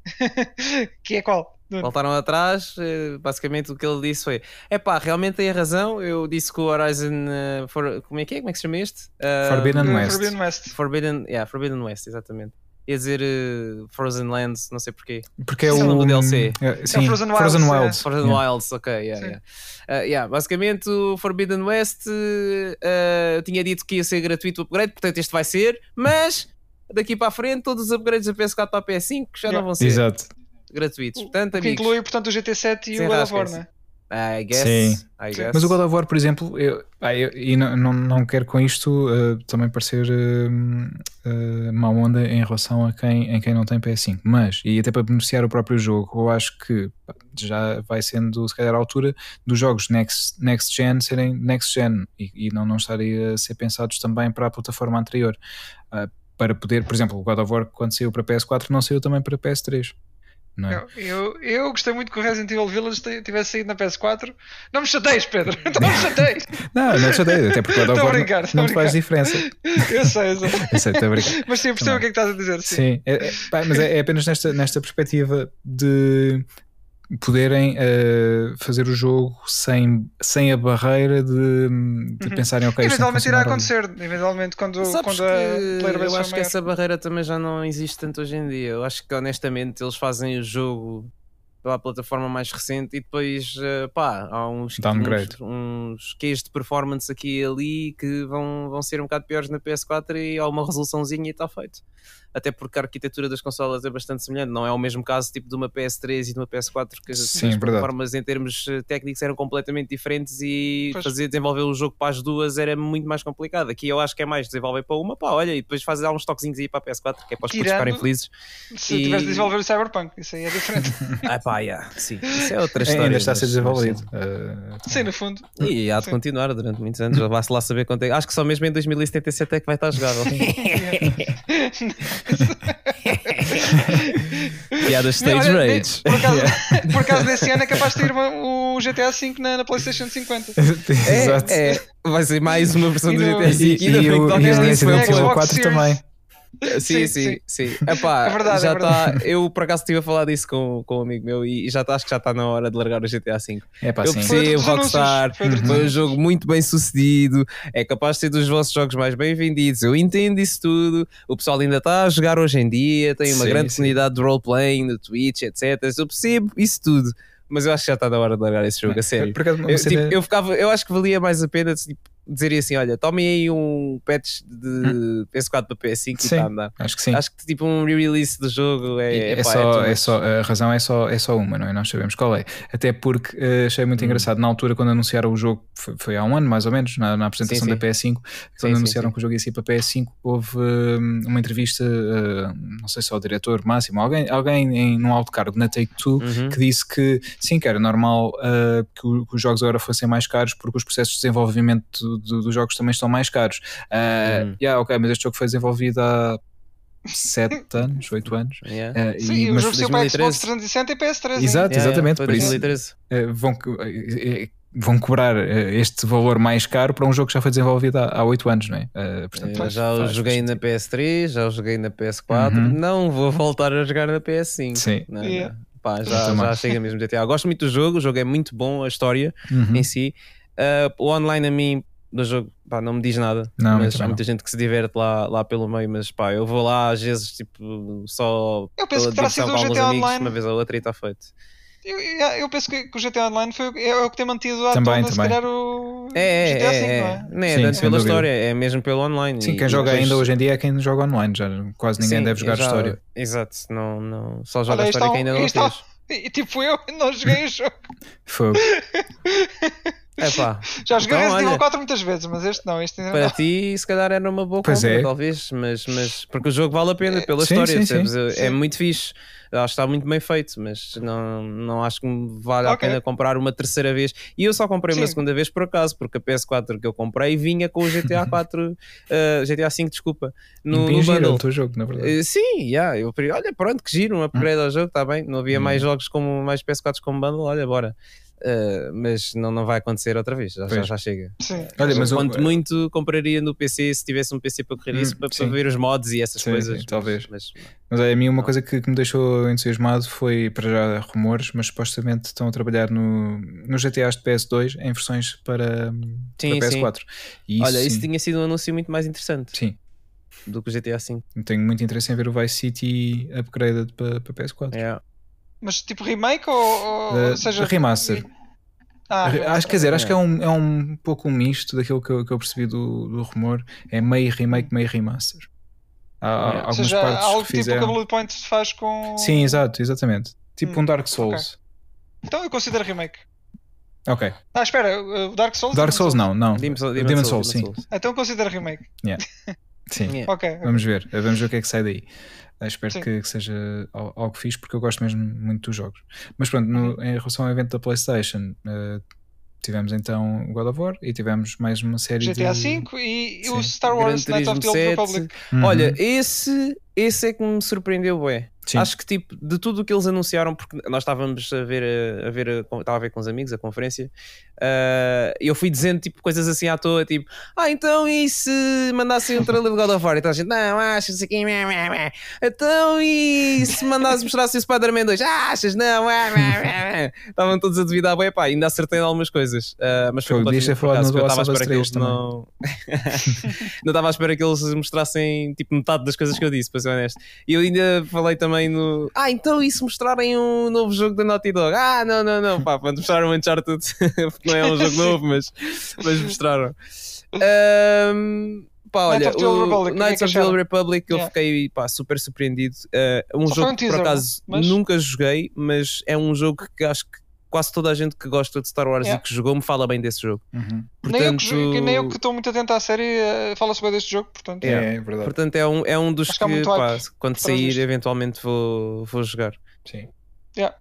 Que é qual? Voltaram atrás. Basicamente o que ele disse foi: é pá, realmente tem a razão. Eu disse que o Horizon. Uh, for... Como é que é? Como é que se chama este? Uh, Forbidden West. Forbidden West. Forbidden... Yeah, Forbidden West, exatamente. Ia dizer uh, Frozen Lands, não sei porquê. Porque é o nome do D L C. É, sim. É Frozen Wilds. Frozen Wilds, é. Frozen yeah. Wilds. ok. Yeah, yeah. Uh, yeah. Basicamente, o Forbidden West. Uh, eu tinha dito que ia ser gratuito o upgrade, portanto, este vai ser, mas. Daqui para a frente, todos os upgrades da P S quatro para a P S cinco já yeah. não vão ser. Exato. gratuitos. Portanto, o que amigos, inclui, portanto, o G T sete e o God of War, não é? I guess, Sim. I guess. Mas o God of War, por exemplo, eu, eu, eu não, não, não quero com isto uh, também parecer uh, uh, má onda em relação a quem, em quem não tem P S cinco, mas, e até para beneficiar o próprio jogo, eu acho que já vai sendo, se calhar, a altura dos jogos next, next gen serem next gen e, e não, não estarem a ser pensados também para a plataforma anterior, uh, para poder, por exemplo, o God of War, quando saiu para P S quatro, não saiu também para P S três. Não é? eu, eu, eu gostei muito que o Resident Evil Village tivesse saído na P S quatro. Não me chateias, Pedro, não me chateias. Não, não me chateias, até porque estou a brincar, não, não faz diferença. Eu sei, eu sei, eu sei estou a brincar. Mas sim, percebo o que é que estás a dizer. Sim, sim. É, é, pá, mas é, é apenas nesta, nesta perspectiva de poderem uh, fazer o jogo sem, sem a barreira de, de uhum. pensarem, ok, eventualmente irá acontecer, eventualmente quando, quando a player base. Eu acho que essa barreira também já não existe tanto hoje em dia. Eu acho que honestamente eles fazem o jogo pela plataforma mais recente e depois uh, pá, há uns, uns, uns queijos de performance aqui e ali que vão, vão ser um bocado piores na P S quatro e há uma resoluçãozinha e está feito. Até porque a arquitetura das consolas é bastante semelhante, não é o mesmo caso tipo de uma P S três e de uma P S quatro, que as, Sim, as plataformas em termos técnicos eram completamente diferentes e pois. fazer desenvolver o jogo para as duas era muito mais complicado. Aqui eu acho que é mais desenvolver para uma, pá, olha, e depois fazer uns toquezinhos aí para a P S quatro, que é para os putos ficarem felizes. Se e... tivesse de desenvolver o Cyberpunk, isso aí é diferente. Ah pá, yeah, sim, isso é outra história. Ainda está a ser desenvolvido. Uh, sim, no fundo. E há de continuar durante muitos anos, vai-se lá saber quanto é. Acho que só mesmo em dois mil e setenta e sete é que vai estar jogável. Piada Stage Rage. Por acaso, yeah. por acaso desse ano é capaz de ter o G T A cinco na, na PlayStation cinquenta. Exato. É, é, vai ser mais uma versão do G T A cinco e, e, e, e o Resident Evil quatro também. Sim, sim, sim. sim. sim. Epá, é verdade, já é verdade. Tá, eu por acaso estive a falar disso com, com um amigo meu e já tá, acho que já está na hora de largar o G T A cinco. É pá, eu percebo, Rockstar, foi, foi um jogo muito bem sucedido, é capaz de ser dos vossos jogos mais bem vendidos, eu entendo isso tudo, o pessoal ainda está a jogar hoje em dia, tem uma sim, grande sim. comunidade de role-playing no Twitch, etcétera. Eu percebo isso tudo, mas eu acho que já está na hora de largar esse jogo, a sério. Por acaso, eu, tipo, eu, ficava, eu acho que valia mais a pena... Tipo, dizeria assim, olha, tomem aí um patch de P S quatro para P S cinco e está a andar. Acho que sim. Acho que tipo um re-release do jogo é, é, é, pá, só, é, é só a razão é só, é só uma, não é? Nós sabemos qual é. Até porque uh, achei muito hum. engraçado na altura quando anunciaram o jogo, foi, foi há um ano mais ou menos, na, na apresentação sim, sim. da P S cinco, quando sim, anunciaram sim, sim. que o jogo ia sair para P S cinco, houve um, uma entrevista, uh, não sei se ao diretor máximo, alguém, alguém em, num alto cargo na Take-Two uhum. que disse que sim, que era normal uh, que, o, que os jogos agora fossem mais caros porque os processos de desenvolvimento dos jogos também estão mais caros. Uh, hum. yeah, ok, mas este jogo foi desenvolvido há sete anos, oito anos. Yeah. Uh, Sim, e, mas o jogo para Xbox trezentos e sessenta e P S três. Exato, yeah, exatamente. Yeah, por isso, uh, vão, vão cobrar este valor mais caro para um jogo que já foi desenvolvido há, há oito anos, não é? Uh, portanto, faz, já o joguei na P S três, já o joguei na P S quatro, uhum. não vou voltar a jogar na P S cinco. Sim. Não, yeah. não. Pá, já, já chega mesmo de G T A. Eu gosto muito do jogo, o jogo é muito bom, a história uhum. em si. Uh, o online a mim... do jogo, pá, não me diz nada, não, mas há muita gente que se diverte lá, lá pelo meio, mas pá, eu vou lá às vezes tipo só eu penso que terá sido o G T A Online uma vez ou outra e está feito. Eu, eu, eu penso que o G T A Online foi, é o que tem mantido a tona, se calhar o é, G T A V, é, é, não é? É, sim, tanto pela história, é mesmo pelo online. Sim, quem e, joga depois... ainda hoje em dia é quem joga online, já quase ninguém sim, deve jogar já, história. Exato, não, não, só joga a história um, que ainda não está... fez. E tipo eu, não joguei o jogo. Fogo. Epá, já joguei então, Resident Evil quatro muitas vezes, mas este não, este ainda para não. ti se calhar era uma boa compra, é. talvez, mas, mas porque o jogo vale a pena pela sim, história, sim, sabes? Sim. É muito fixe, acho que está muito bem feito, mas não, não acho que vale okay. a pena comprar uma terceira vez. E eu só comprei sim. uma segunda vez por acaso, porque a P S quatro que eu comprei vinha com o G T A quatro uh, G T A cinco, desculpa, no, no bundle. O teu jogo, na verdade. Uh, sim, yeah, eu, olha, pronto, que giro, um upgrade hum. ao jogo, está bem, não havia hum. mais jogos como mais P S quatro como bundle, olha, bora. Uh, mas não, não vai acontecer outra vez, já, já, já chega. Sim. Olha, mas quanto eu... muito compraria no P C se tivesse um P C para correr hum, isso, para, para ver os mods e essas sim, coisas. Sim, talvez. Mas, mas, mas a mim uma não. coisa que, que me deixou entusiasmado foi para já rumores, mas supostamente estão a trabalhar no, no G T As de P S dois em versões para, sim, para P S quatro. E isso, olha, sim. isso tinha sido um anúncio muito mais interessante. Sim. Do que o G T A cinco. Tenho muito interesse em ver o Vice City upgraded para, para P S quatro. Yeah. Mas tipo remake ou, ou uh, seja... Remaster. Ah, acho, quer dizer, acho que é um, é um pouco um misto daquilo que eu, que eu percebi do, do rumor. É meio remake, meio remaster. Há é. algumas seja, partes há algo que tipo fizeram... que a Bluepoint faz com... Sim, exato, exatamente. Tipo hum, um Dark Souls. Okay. Então eu considero remake. Ok. Ah, espera, o Dark Souls? Dark Souls não, não. Demon Souls, Demon Souls, sim. Souls. Então eu considero remake. Yeah. Sim, yeah. Okay. Vamos ver. Vamos ver o que é que sai daí. Eu espero que, que seja algo fixe, porque eu gosto mesmo muito dos jogos. Mas pronto, no, em relação ao evento da PlayStation, uh, tivemos então God of War e tivemos mais uma série G T A de... G T A V e sim. O Star Wars Knights of the Old Republic. Uhum. Olha, esse, esse é que me surpreendeu, bué. Sim. Acho que tipo, de tudo o que eles anunciaram, porque nós estávamos a ver, a ver, a, estava a ver com os amigos a conferência, uh, eu fui dizendo tipo, coisas assim à toa, tipo, ah, então e se mandassem um trailer de God of War? Então a gente, não, achas aqui, meh, meh, meh. Então e se mandassem mostrassem o Spider-Man dois? Ah, achas, não, meh, meh, meh. Estavam todos a duvidar, bem, pá, ainda acertei em algumas coisas, uh, mas foi completamente por acaso, eu estava à espera que eles não... não estava à espera que eles mostrassem tipo metade das coisas que eu disse, para ser honesto. E eu ainda falei também no... Ah, então isso mostrarem um novo jogo da Naughty Dog? Ah, não, não, não, pá, quando mostraram o Uncharted, não é um jogo novo, mas, mas mostraram. Um, pá, olha, Night o Republic, Knights of the Old Republic, eu yeah. fiquei pá, super surpreendido. Uh, um Só jogo um teaser, que por acaso mas... nunca joguei, mas é um jogo que acho que quase toda a gente que gosta de Star Wars yeah. e que jogou me fala bem desse jogo. Uhum. Portanto, nem eu que estou muito atento à série uh, fala-se bem deste jogo. Portanto, yeah, é, é verdade. Portanto, é um, é um dos acho que, que pá, quando sair, isto. eventualmente vou, vou jogar. Sim. Yeah.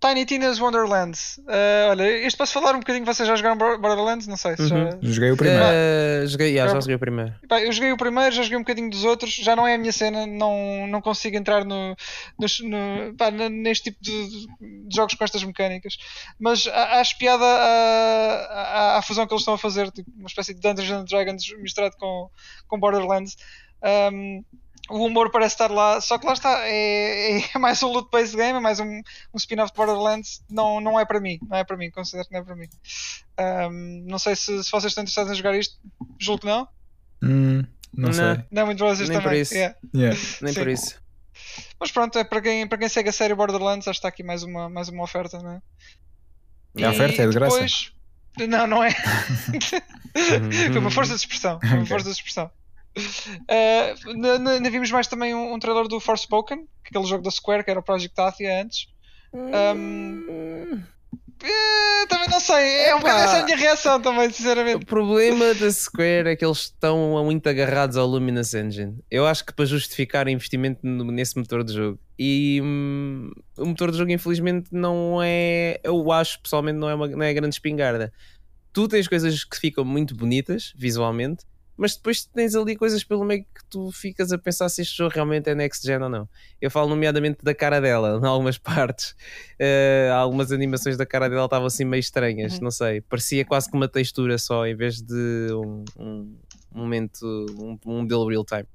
Tiny Tina's Wonderland. Uh, olha, este posso falar um bocadinho. Vocês já jogaram Borderlands? Não sei. Se uhum. já... Joguei o primeiro. Uh, joguei, yeah, já joguei o primeiro. Eu joguei o primeiro, já joguei um bocadinho dos outros. Já não é a minha cena. Não, não consigo entrar no, no, no, pá, neste tipo de, de jogos com estas mecânicas. Mas acho piada à, à, à fusão que eles estão a fazer. Tipo, uma espécie de Dungeons and Dragons misturado com, com Borderlands. Um, O humor parece estar lá, só que lá está, é, é mais um loot-based game, é mais um, um spin-off de Borderlands, não, não é para mim, não é para mim, considero que não é para mim. Um, não sei se, se vocês estão interessados em jogar isto, julgo que não. Hum, não, não sei. Não, muito vocês também. Nem por isso. Yeah. Yeah. Nem por isso. Mas pronto, é para quem, para quem segue a série Borderlands, acho que está aqui mais uma, mais uma oferta, não é? E a oferta é de graça? Depois... Não, não é. Foi uma força de expressão, foi uma okay. força de expressão. Uh, na, na, na vimos mais também um, um trailer do Forspoken, aquele jogo da Square que era o Project Athia antes. Um, uh, também não sei, é um bocado essa a minha reação também, sinceramente. O problema da Square é que eles estão muito agarrados ao Luminous Engine. Eu acho que para justificar investimento no, nesse motor de jogo. E hum, o motor de jogo, infelizmente, não é. Eu acho pessoalmente não é, uma, não é grande espingarda. Tu tens coisas que ficam muito bonitas visualmente. Mas depois tens ali coisas pelo meio que tu ficas a pensar se este jogo realmente é next gen ou não. Eu falo nomeadamente da cara dela, em algumas partes. Uh, algumas animações da cara dela estavam assim meio estranhas, uhum. não sei. Parecia quase que uma textura só, em vez de um, um momento, um, um modelo real time.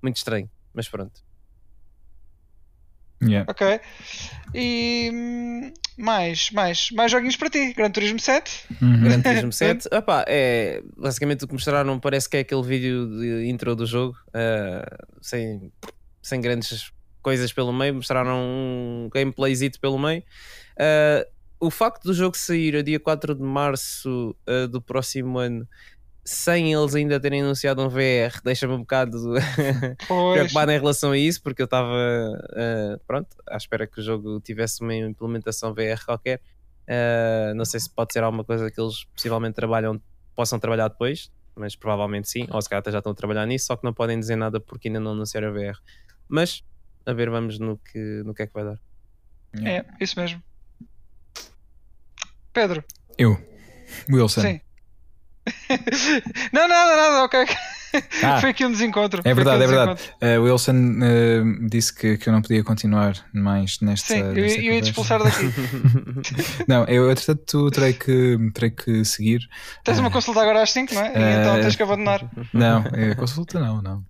Muito estranho, mas pronto. Yeah. Ok. E mais, mais, mais joguinhos para ti. Gran Turismo sete. Uhum. Gran Turismo sete. Opa, é, basicamente o que mostraram parece que é aquele vídeo de intro do jogo, uh, sem, sem grandes coisas pelo meio. Mostraram um gameplayzito pelo meio. Uh, o facto do jogo sair a dia quatro de março uh, do próximo ano, sem eles ainda terem anunciado um V R, deixa-me um bocado preocupado em relação a isso, porque eu estava uh, pronto, à espera que o jogo tivesse uma implementação V R qualquer. Uh, não sei se pode ser alguma coisa que eles possivelmente trabalham, possam trabalhar depois, mas provavelmente sim, ou se calhar já estão a trabalhar nisso, só que não podem dizer nada porque ainda não anunciaram a V R. Mas, a ver, vamos no que, no que é que vai dar. É, isso mesmo. Pedro. Eu. Wilson. Sim. Não, nada, nada, ok. Ah, foi aqui um desencontro. É verdade, um é verdade. Uh, Wilson uh, disse que, que eu não podia continuar mais nesta. Sim, nesta eu, eu ia te expulsar daqui. Não, eu entretanto terei que, terei que seguir. Tens uh, uma consulta agora às cinco, não é? Uh, então tens que abandonar. Não, consulta não, não.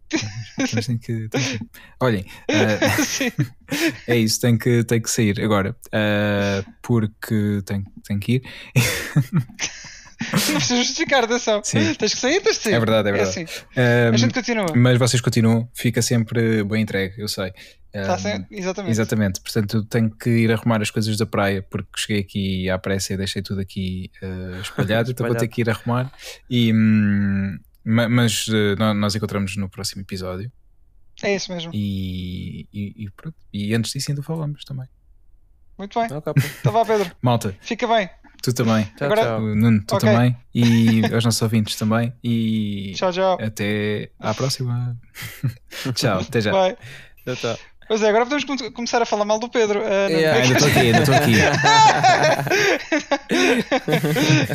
Mas tem que, tem que... Olhem, uh, é isso, tenho que, tenho que sair agora uh, porque tenho, tenho que ir. Não precisa justificar, atenção. Sim. Tens que sair, tens de sair. É verdade, é verdade. É assim. um, a gente continua. Mas vocês continuam, fica sempre bem entregue, eu sei. Um, Está certo? Exatamente. Exatamente. Portanto, tenho que ir arrumar as coisas da praia, porque cheguei aqui à pressa e deixei tudo aqui uh, espalhado, espalhado, então vou ter que ir arrumar. E, hum, mas uh, nós encontramos no próximo episódio. É isso mesmo. E, e, e pronto. E antes disso ainda falamos também. Muito bem. Então vá, Pedro. Malta. Fica bem. Tu também. Tchau, agora... tchau. Nuno, tu okay. também. E aos nossos ouvintes também. E tchau, tchau. Até à próxima. Tchau, até já. Bye. Tchau, tchau. Pois é, agora podemos começar a falar mal do Pedro. Uh, yeah, ainda estou aqui, ainda estou aqui.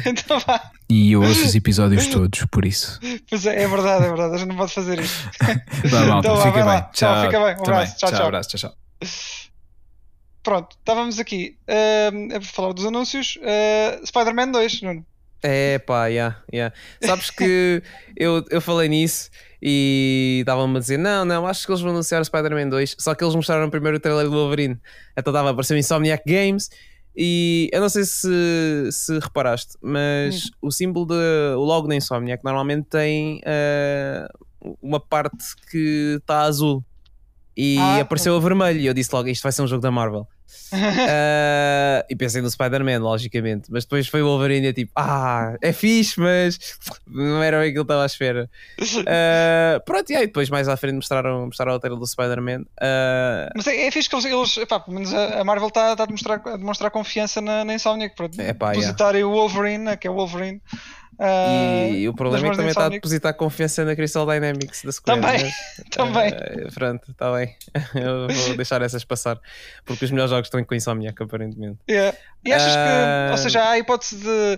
Então vá. E eu ouço os episódios todos, por isso. Pois é, é verdade, é verdade. A gente não pode fazer isto. Vai, malta, então, fica, vai, bem. Tchau, tchau, fica bem. Um abraço, tchau, tchau. Tchau, abraço, tchau, tchau. Pronto, estávamos aqui uh, a falar dos anúncios. Uh, Spider-Man dois, Nuno. É pá, já, yeah, já. Yeah. Sabes que eu, eu falei nisso e estavam-me a dizer: não, não, acho que eles vão anunciar o Spider-Man dois. Só que eles mostraram primeiro o trailer do Wolverine. Então estava a aparecer o Insomniac Games. E eu não sei se, se reparaste, mas hum. o símbolo, de, o logo da Insomniac normalmente tem uh, uma parte que está azul. E ah, apareceu a vermelho e eu disse logo, isto vai ser um jogo da Marvel. uh, e pensei no Spider-Man, logicamente. Mas depois foi o Wolverine e tipo, ah, é fixe, mas não era bem que ele estava à espera. Uh, pronto, e aí depois mais à frente mostraram, mostraram o trailer do Spider-Man. Uh, mas é, é fixe que eles, epá, pelo menos a Marvel está tá a, a demonstrar confiança na, na Insomniac. Depositarem o Wolverine, que é o Wolverine. Uh, e o problema é que também está a depositar confiança na Crystal Dynamics da Square. Também, mas, também. Uh, pronto, está bem. Eu vou deixar essas passar porque os melhores jogos estão com Insomniac, aparentemente. Yeah. E achas uh... que, ou seja, há a hipótese de,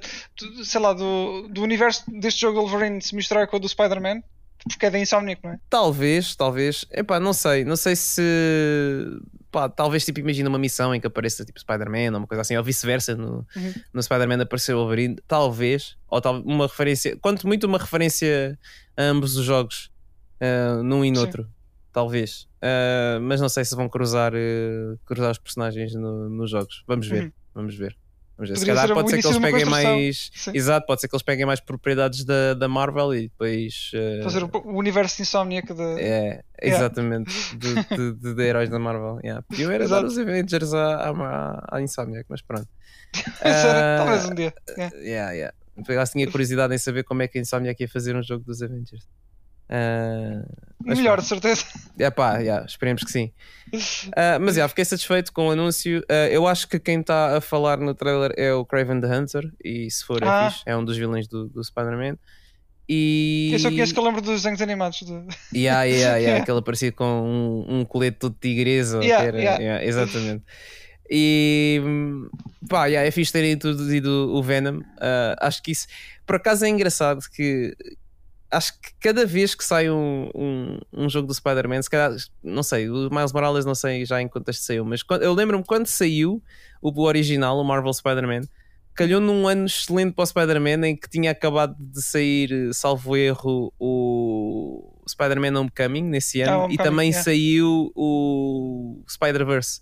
de sei lá, do, do universo deste jogo Wolverine se misturar com o do Spider-Man? Porque é da Insomniac, não é? Talvez, talvez. Epá, não sei. Não sei se... Pá, talvez, tipo, imagina uma missão em que apareça tipo Spider-Man ou uma coisa assim, ou vice-versa. No, uhum. no Spider-Man apareceu o Wolverine. Talvez. Ou tal, uma referência... Quanto muito uma referência a ambos os jogos. Uh, num e noutro. Sim. Talvez. Uh, mas não sei se vão cruzar, uh, cruzar os personagens no, nos jogos. Vamos ver. Uhum. Vamos ver. Vamos ver. Se calhar pode ser que eles peguem mais... Sim. Exato, pode ser que eles peguem mais propriedades da, da Marvel e depois... Uh... Fazer o, o universo Insomniac de... É, exatamente. Yeah. De, de, de, de heróis da Marvel. Yeah. Eu era dar os Avengers à, à, à Insomniac, mas pronto. uh... Talvez um dia. Yeah. Yeah, yeah. Eu tinha curiosidade em saber como é que a Insomniac ia fazer um jogo dos Avengers. Uh, Melhor, de certeza. É pá, yeah, esperemos que sim. Uh, mas yeah, fiquei satisfeito com o anúncio. Uh, eu acho que quem está a falar no trailer é o Kraven the Hunter. E se for, ah. é fixe, é um dos vilões do, do Spider-Man. E... Eu só conheço que eu lembro dos desenhos animados. Do... Yeah, yeah, yeah, yeah. Aquele parecido com um, um colete todo tigresa. Yeah, era... yeah. Yeah, exatamente. E pá, yeah, é fixe terem introduzido o Venom. Uh, acho que isso, por acaso, é engraçado que. Acho que cada vez que sai um, um, um jogo do Spider-Man, se calhar, não sei, o Miles Morales não sei já em que contexto saiu, mas quando, eu lembro-me quando saiu o, o original, o Marvel Spider-Man, calhou num ano excelente para o Spider-Man em que tinha acabado de sair, salvo erro, o Spider-Man Homecoming nesse ano, ah, Homecoming, e também yeah. saiu o Spider-Verse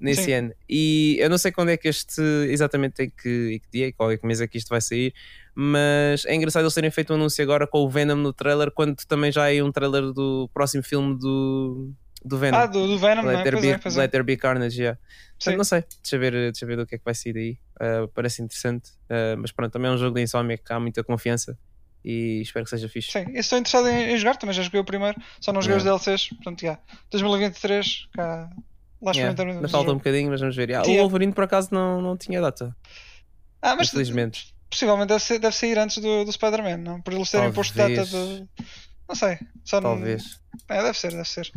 nesse Sim. ano. E eu não sei quando é que este exatamente em que, em que dia e qual é que mês é que isto vai sair, mas é engraçado eles terem feito um anúncio agora com o Venom no trailer, quando também já é um trailer do próximo filme do, do Venom. Ah, do, do Venom, Let There Be, é, Let There Be Carnage, yeah. Então, não sei, deixa eu ver, deixa eu ver do que é que vai sair daí. Uh, parece interessante, uh, mas pronto, também é um jogo de Insomniac que há muita confiança. E espero que seja fixe. Sim, eu estou interessado em, em jogar, também já joguei o primeiro, só não joguei yeah. os D L Cs, portanto, yeah. dois mil e vinte e três, cá... Lá yeah, falta um bocadinho, mas vamos ver. Ah, yeah. O Wolverine por acaso não, não tinha data. Ah, mas infelizmente. Possivelmente deve, ser, deve sair antes do, do Spider-Man, não? Por eles terem posto data de. Não sei. Só Talvez. Não... É, deve ser, deve ser.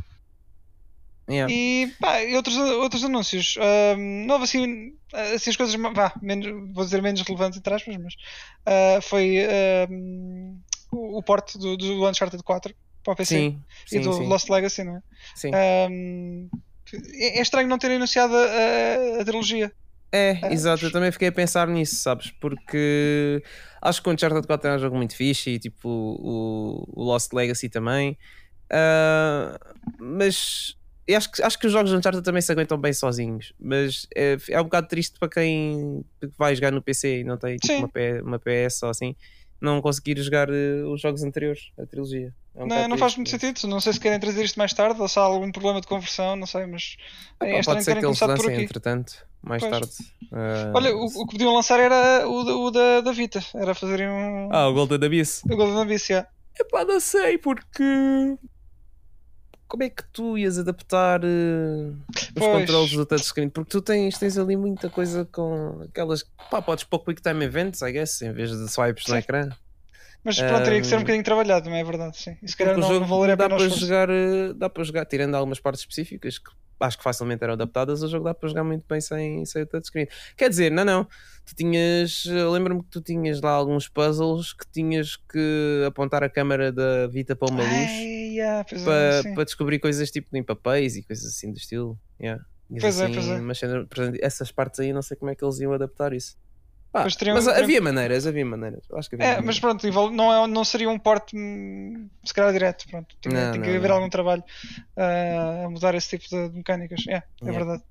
Yeah. E pá, e outros, outros anúncios. Um, não houve assim, assim as coisas. Vá, menos, vou dizer menos relevantes entre aspas, mas. Uh, foi um, o, o porte do, do Uncharted quatro para o P C sim, sim, e do sim. Lost Legacy, não é? Sim. Um, é estranho não terem anunciado a, a, a trilogia. É, é, exato, eu também fiquei a pensar nisso, sabes? Porque acho que o Uncharted quatro é um jogo muito fixe e tipo o, o Lost Legacy também. Uh, mas eu acho, que, acho que os jogos do Uncharted também se aguentam bem sozinhos. Mas é, é um bocado triste para quem vai jogar no P C e não tem tipo, uma, P, uma P S ou assim, não conseguir jogar uh, os jogos anteriores, a trilogia. É um não, não faz muito sentido, não sei se querem trazer isto mais tarde ou se há algum problema de conversão, não sei, mas ah, é estranho terem começado por aqui. Entretanto, mais pois. tarde. Uh... Olha, o, o que podiam lançar era o, o da, da Vita, era fazerem um... Ah, o Golden Abyss. O Golden Abyss, já. Yeah. Epá, não sei, porque... como é que tu ias adaptar uh, os pois. controles do touchscreen? Porque tu tens, tens ali muita coisa com aquelas... Pá, podes pôr Quick Time Events, I guess, em vez de swipes sim. no ecrã. Mas pronto, um, teria que ser um bocadinho trabalhado, não é verdade? Sim. E se calhar não, não valeria dá para nós jogar, dá para jogar, tirando algumas partes específicas que acho que facilmente eram adaptadas, o jogo dá para jogar muito bem sem, sem o touchscreen. Quer dizer, não, não. Tu tinhas... Lembro-me que tu tinhas lá alguns puzzles que tinhas que apontar a câmara da Vita para uma luz. Ai, yeah, para, é, para descobrir coisas tipo em papéis e coisas assim do estilo. Yeah. Pois assim, é, pois é. Mas essas partes aí não sei como é que eles iam adaptar isso. Pá, teriam, mas havia teriam... maneiras, havia maneiras. Acho que havia é, maneiras. Mas pronto, não, é, não seria um porte se calhar direto. Pronto. Tem, não, tem não, que haver não. algum trabalho uh, a mudar esse tipo de mecânicas. É, é yeah. verdade.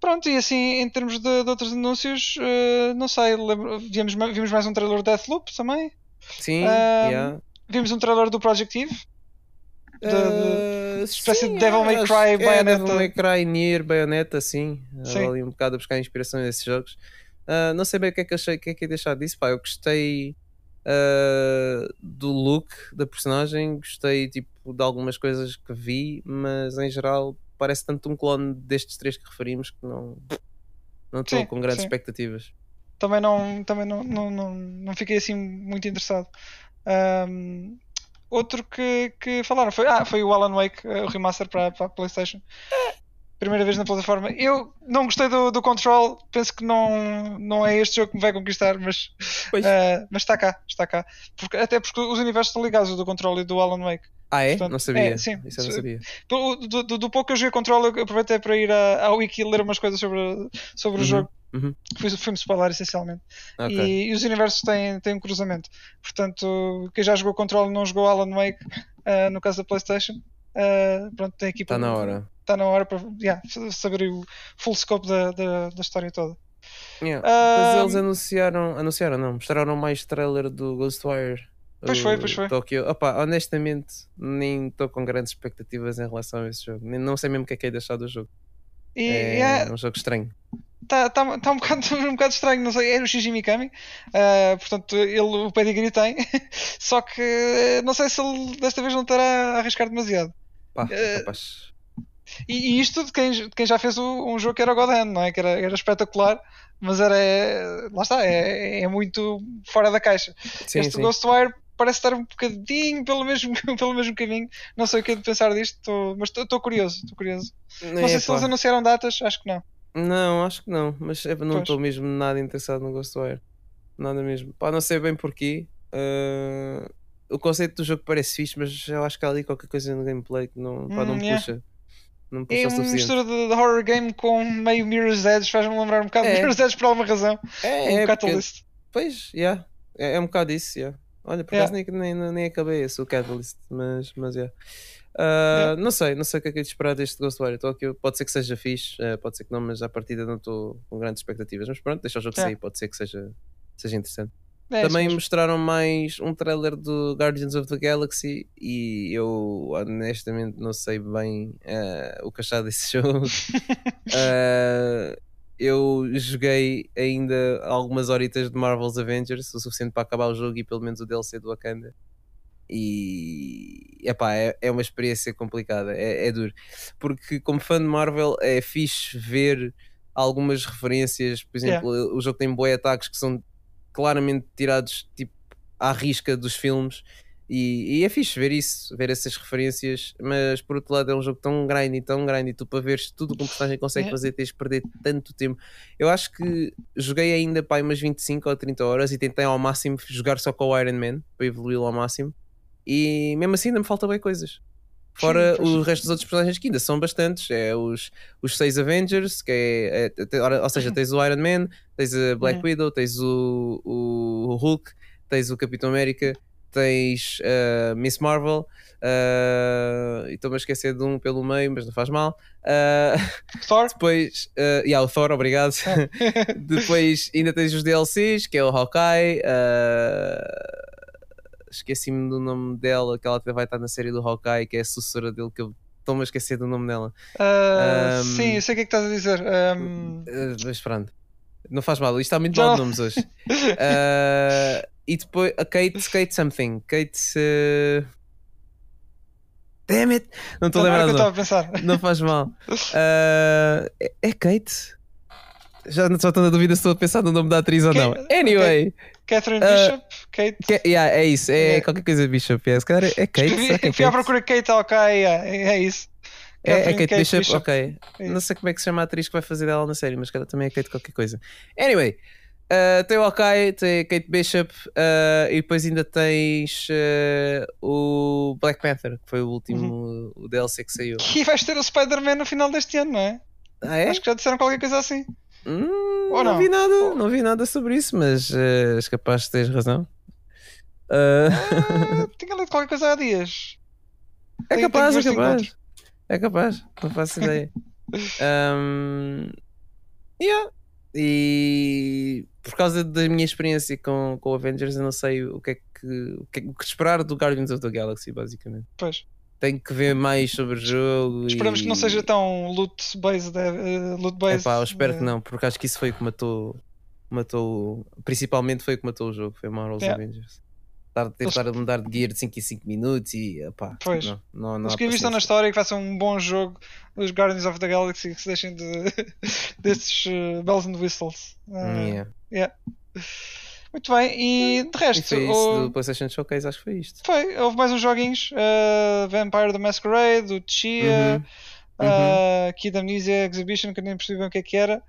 Pronto, e assim, em termos de, de outros anúncios, uh, não sei, lembro, vimos, vimos mais um trailer do Deathloop também. Sim, uh, yeah. Vimos um trailer do Project Eve. De, de, uh, espécie sim, de Devil May Cry, Bayonetta. Devil May Cry, Nier, Bayonetta, sim. sim. Ali um bocado a buscar inspiração nesses jogos. Uh, não sei bem o que é que achei, o que é que ia deixar disso, pá. Eu gostei uh, do look da personagem, gostei tipo, de algumas coisas que vi, mas em geral parece tanto um clone destes três que referimos que não não estou com grandes sim. expectativas. Também não, também não, não, não, não fiquei assim muito interessado. Um... Outro que, que falaram foi, ah, foi o Alan Wake, o remaster para, para a PlayStation. Primeira vez na plataforma. Eu não gostei do, do Control, penso que não, não é este jogo que me vai conquistar, mas, uh, mas está cá, está cá. Porque, até porque os universos estão ligados, o do Control e do Alan Wake. Ah, é? Portanto, não sabia. É, sim. Isso eu não sabia. Do, do, do, do pouco que eu joguei Control, eu aproveitei para ir à, à Wiki ler umas coisas sobre, sobre uhum. o jogo. Uhum. Fui, fui-me spoiler essencialmente. Okay. E, e os universos têm, têm um cruzamento. Portanto, quem já jogou Control não jogou Alan Wake, uh, no caso da PlayStation, uh, pronto, tem aqui para. Está na hora. Está na hora para yeah, saber o full scope da, da, da história toda. Yeah. Uh, Mas eles anunciaram, anunciaram, não, mostraram mais trailer do Ghostwire. Pois foi, pois foi. Tóquio. Opa, honestamente, nem estou com grandes expectativas em relação a esse jogo. Nem, não sei mesmo o que é que é deixar do jogo. E, é yeah. um jogo estranho. Está tá, tá um, um bocado estranho, não sei, é o Shinji Mikami, uh, portanto ele, o pedigree tem, só que não sei se ele desta vez não estará a arriscar demasiado. Pá, uh, capaz. E, e isto de quem, de quem já fez o, um jogo que era God Hand, não é? Que era, era espetacular, mas era, lá está, é, é muito fora da caixa. Sim, este sim. Ghostwire parece estar um bocadinho pelo mesmo, pelo mesmo caminho, não sei o que é de pensar disto, tô, mas estou curioso, estou curioso. Não, não é, sei pá. Se eles anunciaram datas, acho que não. Não, acho que não, mas é, não estou mesmo nada interessado no Ghostwire. Nada mesmo. Pá, não sei bem porquê. Uh, o conceito do jogo parece fixe, mas eu acho que há ali qualquer coisa no gameplay que não, pá, não, hum, me, yeah. puxa. não me puxa. É uma mistura de, de horror game com meio Mirror's Edge, faz-me lembrar um bocado é. de Mirror's Edge por alguma razão. É, um é, Catalyst. Porque, pois, yeah, é, é um bocado isso. Yeah. Olha, por acaso yeah. nem, nem, nem acabei esse, o Catalyst, mas, mas yeah. Uh, não sei, não sei o que é que eu te esperar deste Ghostwire Tokyo. Pode ser que seja fixe, pode ser que não, mas à partida não estou com grandes expectativas. Mas pronto, deixa o jogo é. sair, pode ser que seja, seja interessante. É, também mostraram mais um trailer do Guardians of the Galaxy e eu honestamente não sei bem uh, o que achar desse jogo. uh, eu joguei ainda algumas horitas de Marvel's Avengers, o suficiente para acabar o jogo e pelo menos o D L C do Wakanda. E epá, é, é uma experiência complicada, é, é duro, porque como fã de Marvel é fixe ver algumas referências, por exemplo, yeah. o jogo tem bué ataques que são claramente tirados tipo, à risca dos filmes e, e é fixe ver isso, ver essas referências, mas por outro lado é um jogo tão grindy, tão grindy, tu para veres tudo o que o personagem consegue yeah. fazer tens de perder tanto tempo. Eu acho que joguei ainda para umas vinte e cinco ou trinta horas e tentei ao máximo jogar só com o Iron Man para evoluí-lo ao máximo. E mesmo assim ainda me faltam bem coisas. Fora sim, o resto dos outros personagens que ainda são bastantes. É os, os seis Avengers, que é, é, te, ou seja, tens o Iron Man, tens a Black é. Widow, tens o, o, o Hulk, tens o Capitão América, tens uh, Miss Marvel, uh, e estou-me a esquecer de um pelo meio, mas não faz mal. Uh, Thor? Depois, uh, yeah, o Thor, obrigado. É. Depois ainda tens os D L Cs, que é o Hawkeye... Uh, esqueci-me do nome dela, que ela até vai estar na série do Hawkeye, que é a sucessora dele, que eu estou-me a esquecer do nome dela. Uh, um, sim, eu sei o que é que estás a dizer. Um... Mas pronto, não faz mal, isto está muito mal de nomes hoje. uh, e depois a Kate, Kate something, Kate... Uh... damn it! Não estou a lembrar. Não, não. A não faz mal. Uh, é, é Kate? Já estou na dúvida se estou a pensar no nome da atriz Kate, ou não. Anyway. Catherine uh, Bishop? Kate? Ka yeah, é isso, é yeah. qualquer coisa Bishop. Yeah. Se calhar é Kate. Escrevi, é Kate? Fui à procura Kate, ok, yeah, é isso. É, é Kate, Kate Bishop, Bishop. ok. É. Não sei como é que se chama a atriz que vai fazer dela na série, mas cara, também é Kate qualquer coisa. Anyway. Uh, tem o Hawkeye, tem Kate Bishop uh, e depois ainda tens uh, o Black Panther, que foi o último uhum. o D L C que saiu. E vais ter o Spider-Man no final deste ano, não é? Ah, é? Acho que já disseram qualquer coisa assim. Hum, Ou não? Não vi nada, Ou... não vi nada sobre isso, mas uh, és capaz de teres razão. Uh... Ah, tinha lido qualquer coisa há dias. É tem, capaz, tem é capaz. Encontro. É capaz, não faço ideia. um... Yeah. E por causa da minha experiência com o Avengers, eu não sei o que é que, o que, é que esperar do Guardians of the Galaxy, basicamente. Pois. Tenho que ver mais sobre o jogo. Esperamos e... que não seja tão loot-based. Uh, loot based, Epá, eu espero uh... que não, porque acho que isso foi o que matou, matou principalmente foi o que matou o jogo, foi Marvel's yeah. Avengers. Tentar eles... mudar de gear de cinco em cinco minutos e pá, pois. Não, não, não os que investam na história e que façam um bom jogo os Guardians of the Galaxy, que se deixem de, desses uh, bells and whistles. Uh, yeah. Yeah. Muito bem, e de resto. E foi isso houve... do PlayStation Showcase, acho que foi isto. Foi, houve mais uns joguinhos: uh, Vampire the Masquerade, o Chia, uhum. uh, uhum. Kid Amnesia Exhibition, que eu nem percebi o que é que era.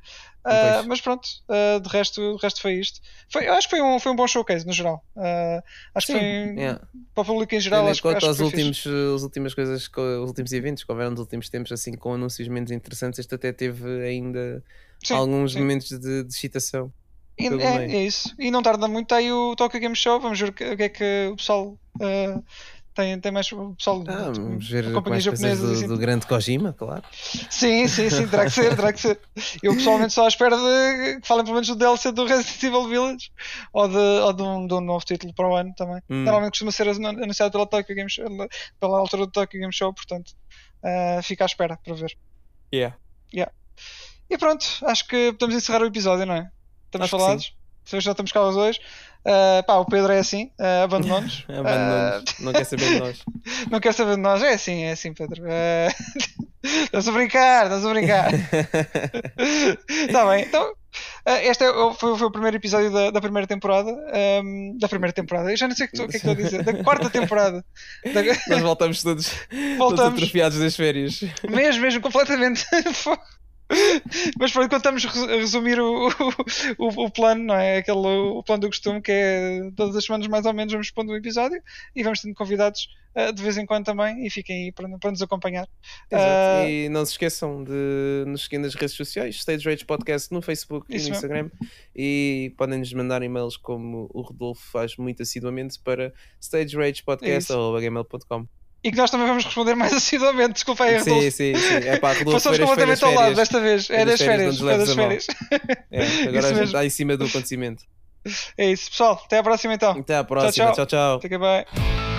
Uh, mas pronto, uh, de resto, de resto foi isto. Foi, eu acho que foi um, foi um bom showcase no geral. Uh, acho Sim, que foi yeah. para o público em geral. Acho, quanto acho aos que últimos, as últimas coisas, os últimos eventos que houveram nos últimos tempos, assim com anúncios menos interessantes, este até teve ainda sim, alguns sim. momentos de, de excitação. E, é, é isso. E não tarda muito. Está aí o Tokyo Game Show. Vamos ver o que, o que é que o pessoal. Uh, Tem, tem mais pessoal ah, vamos ver a companhia japonesa do, assim. do grande Kojima, claro. Sim, sim, sim, terá que ser, terá que ser. Eu pessoalmente só à espera de que falem pelo menos do D L C do Resident Evil Village ou de, ou de, um, de um novo título para o ano também. Hum. Normalmente costuma ser anunciado pela, Tokyo Game Show, pela altura do Tokyo Game Show, portanto uh, fica à espera para ver. Yeah. Yeah. E pronto, acho que podemos encerrar o episódio, não é? Estamos acho falados? Já estamos cá os dois. Uh, pá, o Pedro é assim, uh, abandonou-nos. abandonou-nos, uh... não quer saber de nós. Não quer saber de nós, é assim, é assim, Pedro. Uh... estás a brincar, estás a brincar. Está bem, então. Uh, este é, foi, foi o primeiro episódio da, da primeira temporada. Um, da primeira temporada, eu já não sei o que, que é que estou a dizer. Da quarta temporada. Da... Nós voltamos todos, voltamos. todos atrofiados das férias. Mesmo, mesmo, completamente. Mas pronto, quando estamos a resumir o, o, o plano, não é? Aquele, o plano do costume, que é todas as semanas mais ou menos vamos pondo um episódio e vamos tendo convidados uh, de vez em quando também, e fiquem aí para, para nos acompanhar. Exato. Uh... E não se esqueçam de nos seguir nas redes sociais, Stage Rage Podcast no Facebook e Isso no Instagram mesmo. E podem nos mandar e-mails como o Rodolfo faz muito assiduamente para stage rage podcast arroba gmail ponto com. E que nós também vamos responder mais assiduamente. Desculpa aí, Rodolfo. Sim, sim, sim. É pá, Rodolfo, passamos completamente ao lado desta vez. É das férias. É das férias. É, agora a gente está em cima do acontecimento. É isso, pessoal. Até à próxima então. Até à próxima. Tchau, tchau. Tchau, tchau. Fica bem.